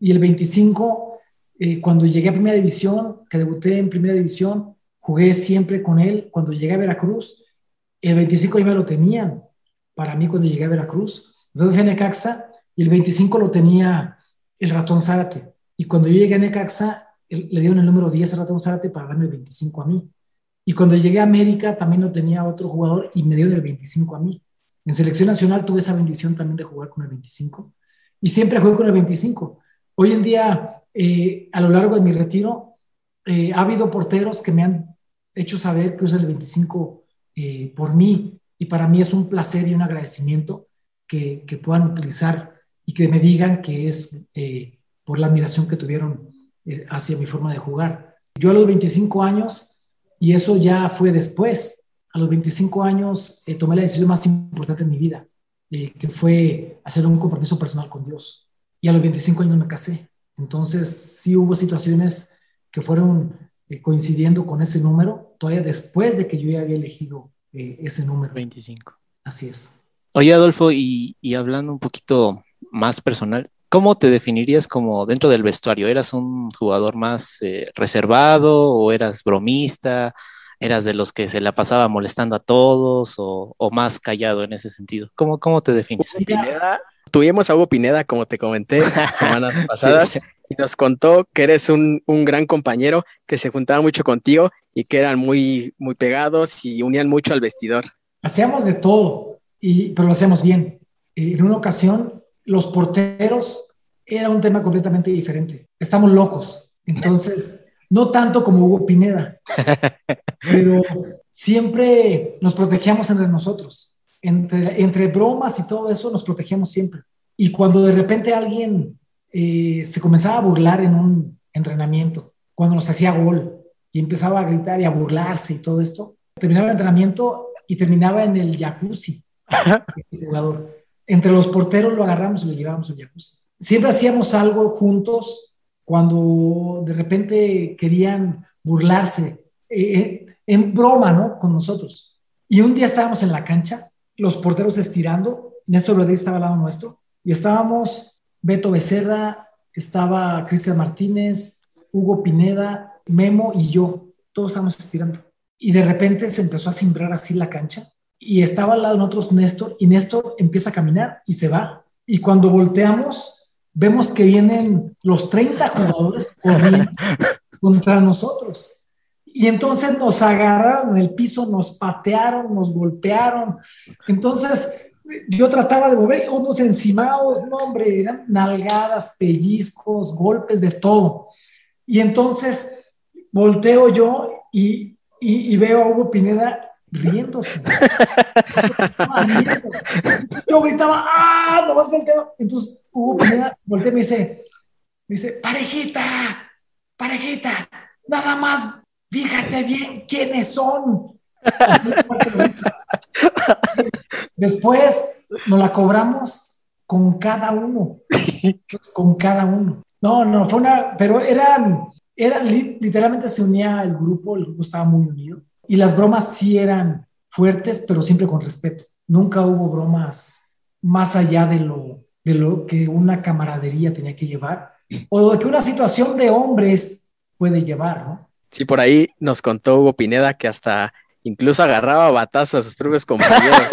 Y el veinticinco, eh, cuando llegué a Primera División, que debuté en Primera División, jugué siempre con él. Cuando llegué a Veracruz, el veinticinco ya me lo tenían. Para mí, cuando llegué a Veracruz, luego fui a Necaxa, y el veinticinco lo tenía el Ratón Zárate. Y cuando yo llegué a Necaxa, le dieron el número diez a Ratón Zárate para darme el veinticinco a mí. Y cuando llegué a América también no tenía otro jugador y me dio el veinticinco a mí. En Selección Nacional tuve esa bendición también de jugar con el veinticinco. Y siempre jugué con el veinticinco. Hoy en día, eh, a lo largo de mi retiro, eh, ha habido porteros que me han hecho saber que usan el veinticinco eh, por mí. Y para mí es un placer y un agradecimiento que, que puedan utilizar y que me digan que es eh, por la admiración que tuvieron hacia mi forma de jugar. Yo a los veinticinco años, y eso ya fue después, a los veinticinco años eh, tomé la decisión más importante de mi vida, eh, que fue hacer un compromiso personal con Dios. Y a los veinticinco años me casé. Entonces sí hubo situaciones que fueron eh, coincidiendo con ese número, todavía después de que yo ya había elegido eh, ese número. veinticinco. Así es. Oye, Adolfo, y, y hablando un poquito más personal, ¿cómo te definirías como dentro del vestuario? ¿Eras un jugador más eh, reservado o eras bromista? ¿Eras de los que se la pasaba molestando a todos o, o más callado en ese sentido? ¿Cómo, cómo te defines? Pineda, tuvimos a Hugo Pineda, como te comenté, semanas pasadas, sí, sí. Y nos contó que eres un, un gran compañero, que se juntaba mucho contigo y que eran muy, muy pegados y unían mucho al vestidor. Hacíamos de todo, y, pero lo hacíamos bien. en una ocasión los porteros era un tema completamente diferente. Estamos locos. Entonces, no tanto como Hugo Pineda, pero siempre nos protegíamos entre nosotros. Entre, entre bromas y todo eso nos protegíamos siempre. Y cuando de repente alguien eh, se comenzaba a burlar en un entrenamiento, cuando nos hacía gol y empezaba a gritar y a burlarse y todo esto, terminaba el entrenamiento y terminaba en el jacuzzi. El jugador. Entre los porteros lo agarramos y lo llevábamos al jacuzzi. Siempre hacíamos algo juntos cuando de repente querían burlarse eh, en broma, ¿no? Con nosotros. Y un día estábamos en la cancha, los porteros estirando, Néstor Rafael estaba al lado nuestro, y estábamos Beto Becerra, estaba Cristian Martínez, Hugo Pineda, Memo y yo, todos estábamos estirando. Y de repente se empezó a cimbrar así la cancha, y estaba al lado de nosotros Néstor, y Néstor empieza a caminar y se va. Y cuando volteamos, vemos que vienen los treinta jugadores corriendo contra nosotros. Y entonces nos agarraron en el piso, nos patearon, nos golpearon. Entonces yo trataba de mover, unos encimados, no hombre, eran nalgadas, pellizcos, golpes, de todo. Y entonces volteo yo y, y, y veo a Hugo Pineda riéndose. Yo gritaba, ¡ah! Nomás volteaba. Entonces Hugo Pineda voltea y me dice, me dice, parejita, parejita, nada más fíjate bien quiénes son. Después nos la cobramos con cada uno, con cada uno. No, no, fue una, pero eran, eran literalmente se unía el grupo, el grupo estaba muy unido. Y las bromas sí eran fuertes, pero siempre con respeto. Nunca hubo bromas más allá de lo, de lo que una camaradería tenía que llevar o de que una situación de hombres puede llevar, ¿no? Sí, por ahí nos contó Hugo Pineda que hasta incluso agarraba batazos a sus propios compañeros.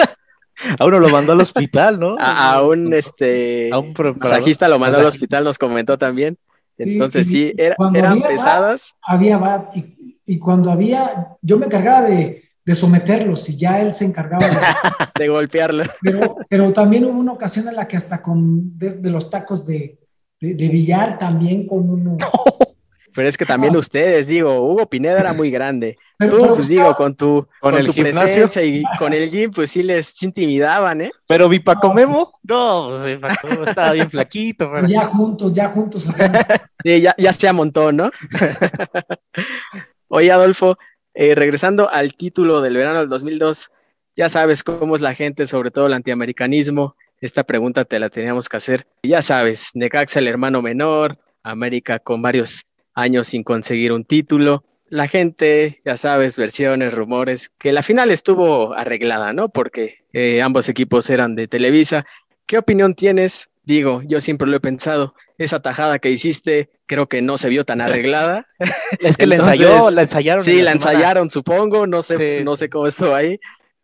A uno lo mandó al hospital, ¿no? A, a un este a un masajista lo mandó al hospital, nos comentó también. Sí, entonces sí, sí era, eran había pesadas. Bat, había bat y Y cuando había, yo me encargaba de, de someterlos y ya él se encargaba de, de golpearlos. Pero, pero también hubo una ocasión en la que hasta con de, de los tacos de, de, de billar también con uno. Pero es que también ah. ustedes, digo, Hugo Pineda era muy grande. Pero, Tú, pero, pues digo, con tu, con, con el tu gimnasio y con el gym, pues sí les sí intimidaban, ¿eh? Pero vi Paco Memo, no, pues, Paco Memo estaba bien flaquito. Pero... Ya juntos, ya juntos. Hacían... Sí, ya, ya se amontó, ¿no? Oye, Adolfo, eh, regresando al título del verano del dos mil dos, ya sabes cómo es la gente, sobre todo el antiamericanismo. Esta pregunta te la teníamos que hacer. Ya sabes, Necaxa el hermano menor, América con varios años sin conseguir un título. La gente, ya sabes, versiones, rumores, que la final estuvo arreglada, ¿no? Porque eh, ambos equipos eran de Televisa. ¿Qué opinión tienes? Digo, yo siempre lo he pensado, esa tajada que hiciste creo que no se vio tan arreglada. Es que Entonces, la ensayó, la ensayaron. Sí, la, la ensayaron, supongo, no sé, sí. no sé cómo estuvo ahí.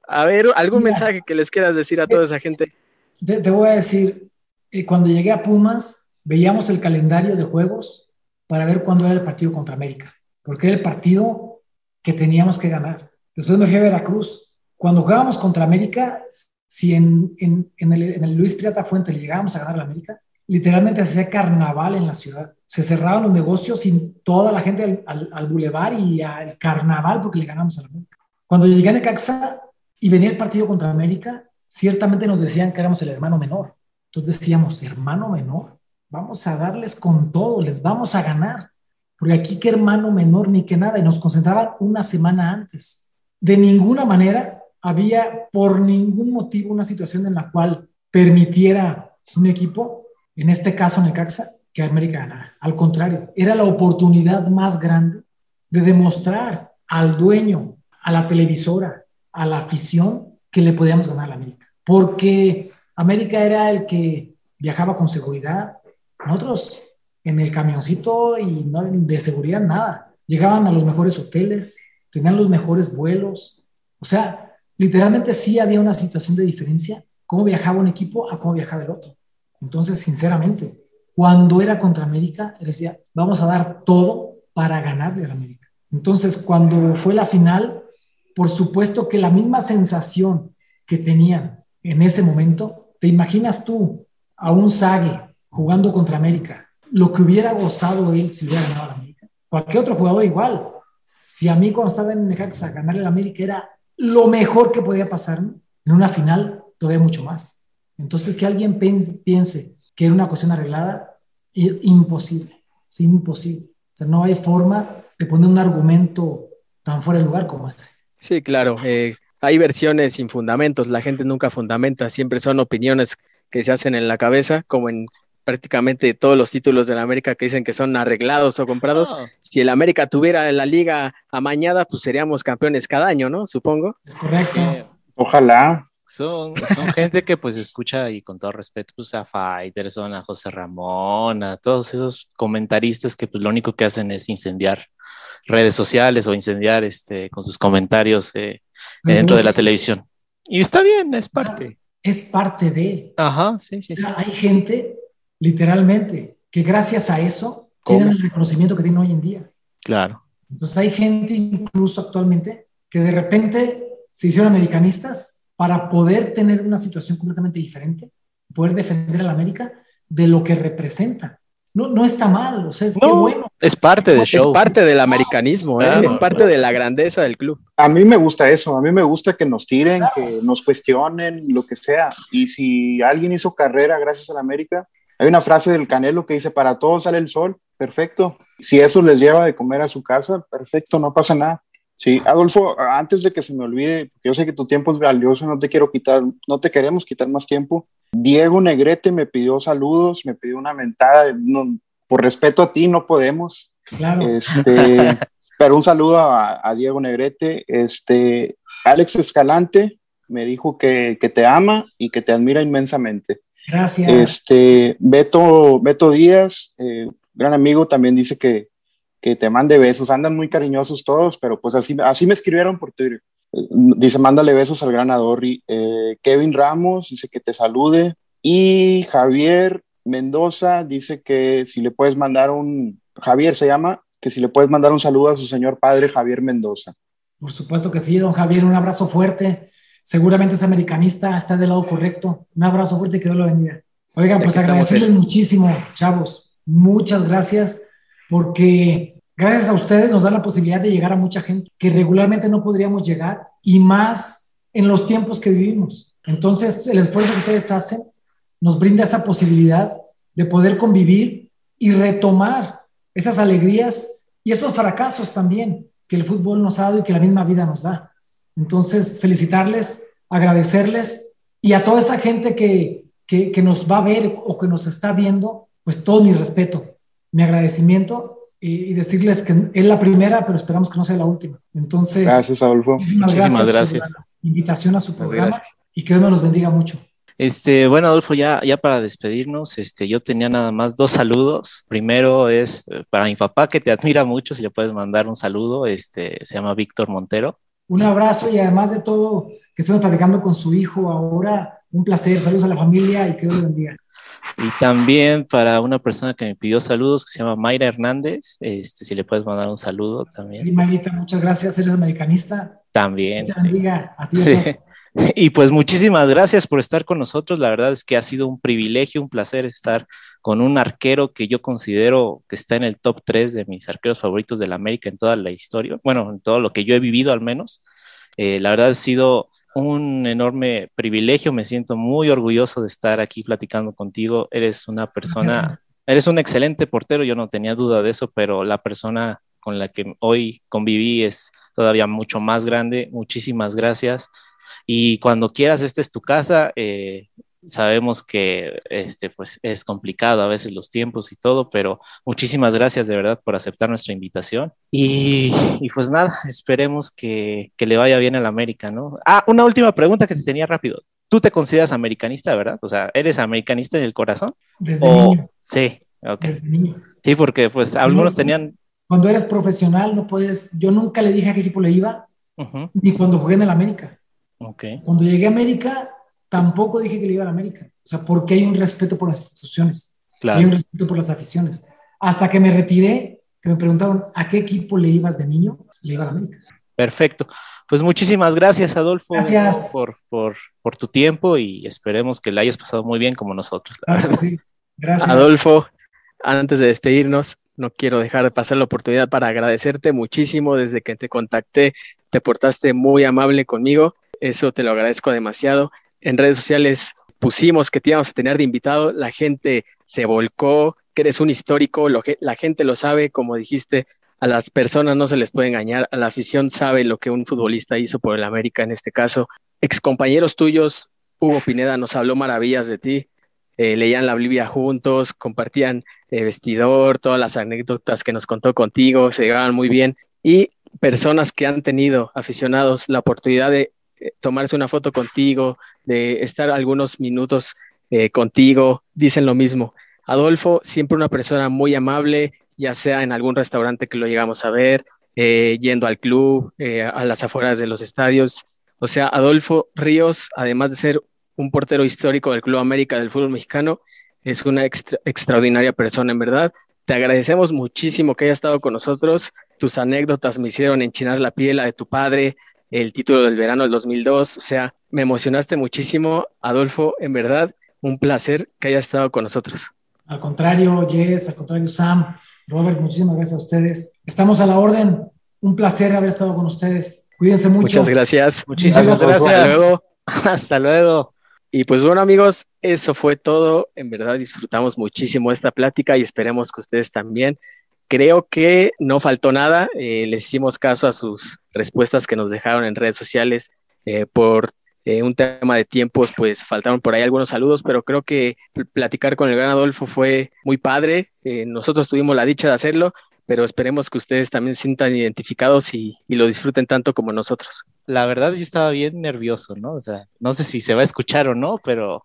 A ver, ¿algún Mira, mensaje que les quieras decir a toda esa gente? Te, te voy a decir, eh, cuando llegué a Pumas, veíamos el calendario de juegos para ver cuándo era el partido contra América, porque era el partido que teníamos que ganar. Después me fui a Veracruz. Cuando jugábamos contra América... Si en, en, en, el, en el Luis Pirata Fuente le llegábamos a ganar a la América, literalmente se hacía carnaval en la ciudad. Se cerraban los negocios y toda la gente al, al, al bulevar y al carnaval porque le ganamos a la América. Cuando llegué a Necaxa y venía el partido contra América, ciertamente nos decían que éramos el hermano menor. Entonces decíamos, hermano menor, vamos a darles con todo, les vamos a ganar. Porque aquí qué hermano menor ni qué nada. Y nos concentraban una semana antes. De ninguna manera... había por ningún motivo una situación en la cual permitiera un equipo, en este caso Necaxa, que América ganara. Al contrario, era la oportunidad más grande de demostrar al dueño, a la televisora, a la afición, que le podíamos ganar a la América. Porque América era el que viajaba con seguridad, nosotros en el camioncito y no, de seguridad nada. Llegaban a los mejores hoteles, tenían los mejores vuelos, o sea... Literalmente sí había una situación de diferencia, cómo viajaba un equipo a cómo viajaba el otro. Entonces, sinceramente, cuando era contra América, decía, vamos a dar todo para ganarle a América. Entonces, cuando fue la final, por supuesto que la misma sensación que tenían en ese momento, ¿Te imaginas tú a un Zague jugando contra América? Lo que hubiera gozado él si hubiera ganado a la América. Cualquier otro jugador igual. Si a mí cuando estaba en Necaxa ganarle a la América era lo mejor que podía pasarme, en una final todavía mucho más. Entonces que alguien piense que era una cuestión arreglada es imposible. Es imposible. O sea, no hay forma de poner un argumento tan fuera de lugar como ese. Sí, claro. Eh, hay versiones sin fundamentos. La gente nunca fundamenta. Siempre son opiniones que se hacen en la cabeza, como en prácticamente todos los títulos de la América que dicen que son arreglados o comprados. Oh. Si el América tuviera la liga amañada, pues seríamos campeones cada año, ¿no? Supongo. Es correcto. Eh, Ojalá. Son, son gente que pues escucha, y con todo respeto, pues a Faitelson, a José Ramón, a todos esos comentaristas que pues lo único que hacen es incendiar redes sociales o incendiar este con sus comentarios eh, dentro de la televisión. Y está bien, es parte. Es parte de... Ajá, sí, sí, sí. Hay gente, literalmente, que gracias a eso ¿Cómo? tienen el reconocimiento que tienen hoy en día. Claro. Entonces hay gente, incluso actualmente, que de repente se hicieron americanistas para poder tener una situación completamente diferente, poder defender a la América de lo que representa. No, no está mal, o sea, es no, que bueno. Es parte del show. Es parte del americanismo, ¿eh? Claro, es parte claro. de la grandeza del club. A mí me gusta eso, a mí me gusta que nos tiren, claro. que nos cuestionen, lo que sea. Y si alguien hizo carrera gracias a la América, hay una frase del Canelo que dice, para todos sale el sol, perfecto. Si eso les lleva de comer a su casa, perfecto, no pasa nada. Sí, Adolfo, antes de que se me olvide, porque yo sé que tu tiempo es valioso, no te quiero quitar, no te queremos quitar más tiempo. Diego Negrete me pidió saludos, me pidió una mentada, no, por respeto a ti no podemos. Claro. Este, pero un saludo a, a Diego Negrete. Este, Alex Escalante me dijo que, que te ama y que te admira inmensamente. Gracias. Este, Beto, Beto Díaz, eh, gran amigo, también dice que que te mande besos, andan muy cariñosos todos, pero pues así, así me escribieron por Twitter. Dice, mándale besos al gran Adorri. Eh, Kevin Ramos dice que te salude, y Javier Mendoza dice que si le puedes mandar un, Javier se llama, que si le puedes mandar un saludo a su señor padre Javier Mendoza. Por supuesto que sí, don Javier, un abrazo fuerte, seguramente es americanista, está del lado correcto, un abrazo fuerte y que Dios lo bendiga. Oigan, pues agradecerles muchísimo, chavos, muchas gracias, porque gracias a ustedes nos da la posibilidad de llegar a mucha gente que regularmente no podríamos llegar, y más en los tiempos que vivimos. Entonces, el esfuerzo que ustedes hacen nos brinda esa posibilidad de poder convivir y retomar esas alegrías y esos fracasos también que el fútbol nos ha dado y que la misma vida nos da. Entonces, felicitarles, agradecerles, y a toda esa gente que, que, que nos va a ver o que nos está viendo, pues todo mi respeto, mi agradecimiento, y, y decirles que es la primera, pero esperamos que no sea la última. Entonces, gracias, Adolfo. Muchísimas, muchísimas gracias, gracias. Por la invitación a su programa, gracias. Y que Dios me los bendiga mucho. Este, bueno, Adolfo, ya, ya para despedirnos, este, yo tenía nada más dos saludos. Primero es para mi papá, que te admira mucho, si le puedes mandar un saludo, este, se llama Víctor Montero. Un abrazo, y además de todo, que estemos platicando con su hijo ahora, un placer, saludos a la familia y que Dios los bendiga. Y también para una persona que me pidió saludos, que se llama Mayra Hernández, este, si le puedes mandar un saludo también. Sí, Mayrita, muchas gracias, eres americanista. También. Muchas sí. amiga, a ti. Sí. Y pues muchísimas gracias por estar con nosotros, la verdad es que ha sido un privilegio, un placer estar con un arquero que yo considero que está en el top tres de mis arqueros favoritos de la América en toda la historia, bueno, en todo lo que yo he vivido al menos. Eh, la verdad ha sido un enorme privilegio, me siento muy orgulloso de estar aquí platicando contigo, eres una persona, eres un excelente portero, yo no tenía duda de eso, pero la persona con la que hoy conviví es todavía mucho más grande, muchísimas gracias, y cuando quieras, esta es tu casa, eh, sabemos que este, pues, es complicado a veces los tiempos y todo, pero muchísimas gracias de verdad por aceptar nuestra invitación, y, y pues nada, esperemos que, que le vaya bien al América, ¿no? Ah, una última pregunta que te tenía rápido, ¿tú te consideras americanista, verdad? O sea, ¿eres americanista en el corazón? Desde o... niño. Sí, ok. Desde niño. Sí, porque pues desde algunos niño. Tenían... Cuando eres profesional no puedes, yo nunca le dije a qué equipo le iba, uh-huh. ni cuando jugué en el América. Ok. Cuando llegué a América... tampoco dije que le iba a la América. O sea, porque hay un respeto por las instituciones. Claro. Hay un respeto por las aficiones. Hasta que me retiré, que me preguntaron, ¿a qué equipo le ibas de niño? Le iba a la América. Perfecto. Pues muchísimas gracias, Adolfo, gracias. Por, por, por tu tiempo, y esperemos que la hayas pasado muy bien como nosotros. La claro verdad. Sí. Gracias. Adolfo, antes de despedirnos, no quiero dejar de pasar la oportunidad para agradecerte muchísimo. Desde que te contacté, te portaste muy amable conmigo. Eso te lo agradezco demasiado. En redes sociales pusimos que te íbamos a tener de invitado. La gente se volcó, que eres un histórico. Lo que, la gente lo sabe, como dijiste. A las personas no se les puede engañar, a la afición sabe lo que un futbolista hizo por el América en este caso. Excompañeros tuyos, Hugo Pineda nos habló maravillas de ti, eh, leían la Biblia juntos, compartían eh, vestidor, todas las anécdotas que nos contó contigo, se llevaban muy bien. Y personas que han tenido, aficionados, la oportunidad de eh, tomarse una foto contigo, de estar algunos minutos eh, contigo, dicen lo mismo. Adolfo, siempre una persona muy amable, ya sea en algún restaurante que lo llegamos a ver, eh, yendo al club, eh, a las afueras de los estadios. O sea, Adolfo Ríos, además de ser un portero histórico del Club América del fútbol mexicano, es una extra, extraordinaria persona, en verdad. Te agradecemos muchísimo que hayas estado con nosotros. Tus anécdotas me hicieron enchinar la piel, la de tu padre, el título del verano del dos mil dos. O sea, me emocionaste muchísimo. Adolfo, en verdad, un placer que hayas estado con nosotros. Al contrario, Jess, al contrario, Sam, Robert, muchísimas gracias a ustedes. Estamos a la orden. Un placer haber estado con ustedes. Cuídense mucho. Muchas gracias. Muchísimas gracias. gracias. Hasta luego. Hasta luego. Y pues bueno, amigos, eso fue todo. En verdad disfrutamos muchísimo esta plática y esperemos que ustedes también. Creo que no faltó nada. Eh, les hicimos caso a sus respuestas que nos dejaron en redes sociales eh, por Eh, un tema de tiempos, pues faltaron por ahí algunos saludos, pero creo que platicar con el gran Adolfo fue muy padre. Eh, nosotros tuvimos la dicha de hacerlo, pero esperemos que ustedes también se sientan identificados y, y lo disfruten tanto como nosotros. La verdad, yo estaba bien nervioso, ¿no? O sea, no sé si se va a escuchar o no, pero...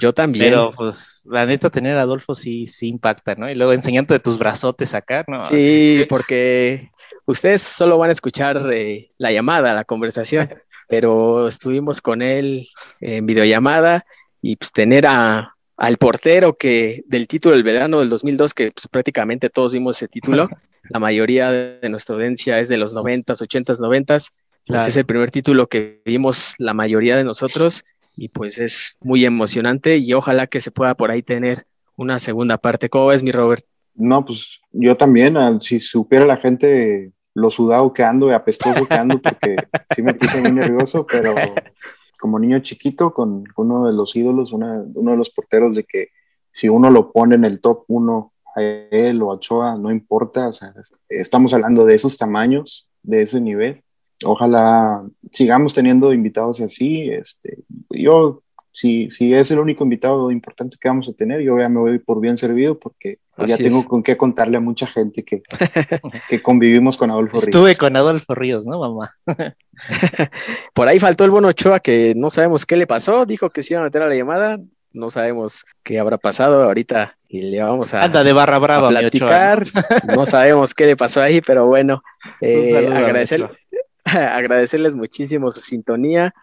Yo también. Pero, pues, la neta, tener a Adolfo sí, sí impacta, ¿no? Y luego enseñándote tus brazotes acá, ¿no? Sí, sí, sí. Porque ustedes solo van a escuchar eh, la llamada, la conversación, pero estuvimos con él en videollamada y, pues, tener a, al portero que del título del verano del dos mil dos, que pues, prácticamente todos vimos ese título, la mayoría de nuestra audiencia es de los noventas, ochentas, noventas, claro. Es el primer título que vimos la mayoría de nosotros. Y pues es muy emocionante y ojalá que se pueda por ahí tener una segunda parte. ¿Cómo ves, mi Robert? No, pues yo también, si supiera la gente lo sudado que ando y apestoso que ando, porque sí me puse muy nervioso, pero como niño chiquito con, con uno de los ídolos, una, uno de los porteros, de que si uno lo pone en el top uno a él o a Ochoa, no importa, o sea, estamos hablando de esos tamaños, de ese nivel. Ojalá sigamos teniendo invitados así. Este, yo, si, si es el único invitado importante que vamos a tener, yo ya me voy por bien servido, porque así ya es. Tengo con qué contarle a mucha gente que, que convivimos con Adolfo Ríos. Estuve con Adolfo Ríos, ¿no, mamá? Por ahí faltó el bono Ochoa, que no sabemos qué le pasó. Dijo que se iba a meter a la llamada. No sabemos qué habrá pasado ahorita y le vamos a, Anda de barra brava, a platicar. No sabemos qué le pasó ahí, pero bueno, eh, saludo, agradecer. Agradecerles muchísimo su sintonía.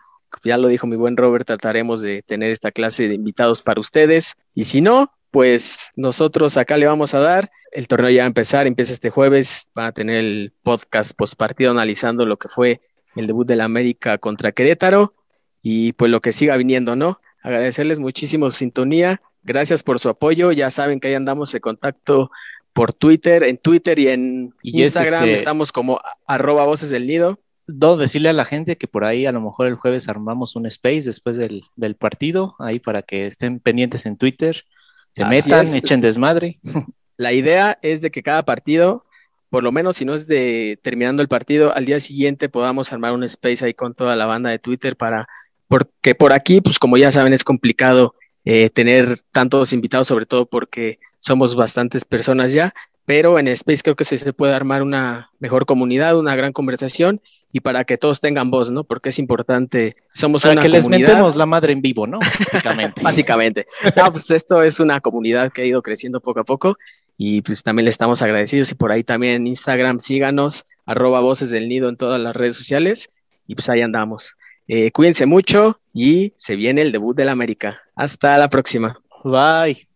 Ya lo dijo mi buen Robert, trataremos de tener esta clase de invitados para ustedes. Y si no, pues nosotros acá le vamos a dar. El torneo ya va a empezar, empieza este jueves. Van a tener el podcast postpartido analizando lo que fue el debut de la América contra Querétaro. Y pues lo que siga viniendo, ¿no? Agradecerles muchísimo su sintonía. Gracias por su apoyo. Ya saben que ahí andamos en contacto por Twitter. En Twitter y en y Instagram este... estamos como arroba Voces del Nido. No, decirle a la gente que por ahí a lo mejor el jueves armamos un space después del, del partido, ahí para que estén pendientes en Twitter, se Así metan, es. Echen desmadre. La idea es de que cada partido, por lo menos si no es de terminando el partido, al día siguiente podamos armar un space ahí con toda la banda de Twitter para, porque por aquí, pues como ya saben, es complicado eh, tener tantos invitados, sobre todo porque somos bastantes personas ya. Pero en Space creo que se puede armar una mejor comunidad, una gran conversación, y para que todos tengan voz, ¿no? Porque es importante, somos para una comunidad. Para que les metemos la madre en vivo, ¿no? Básicamente. Básicamente. No, pues esto es una comunidad que ha ido creciendo poco a poco, y pues también le estamos agradecidos, y por ahí también en Instagram síganos, arroba Voces del Nido en todas las redes sociales, y pues ahí andamos. Eh, cuídense mucho, y se viene el debut de la América. Hasta la próxima. Bye.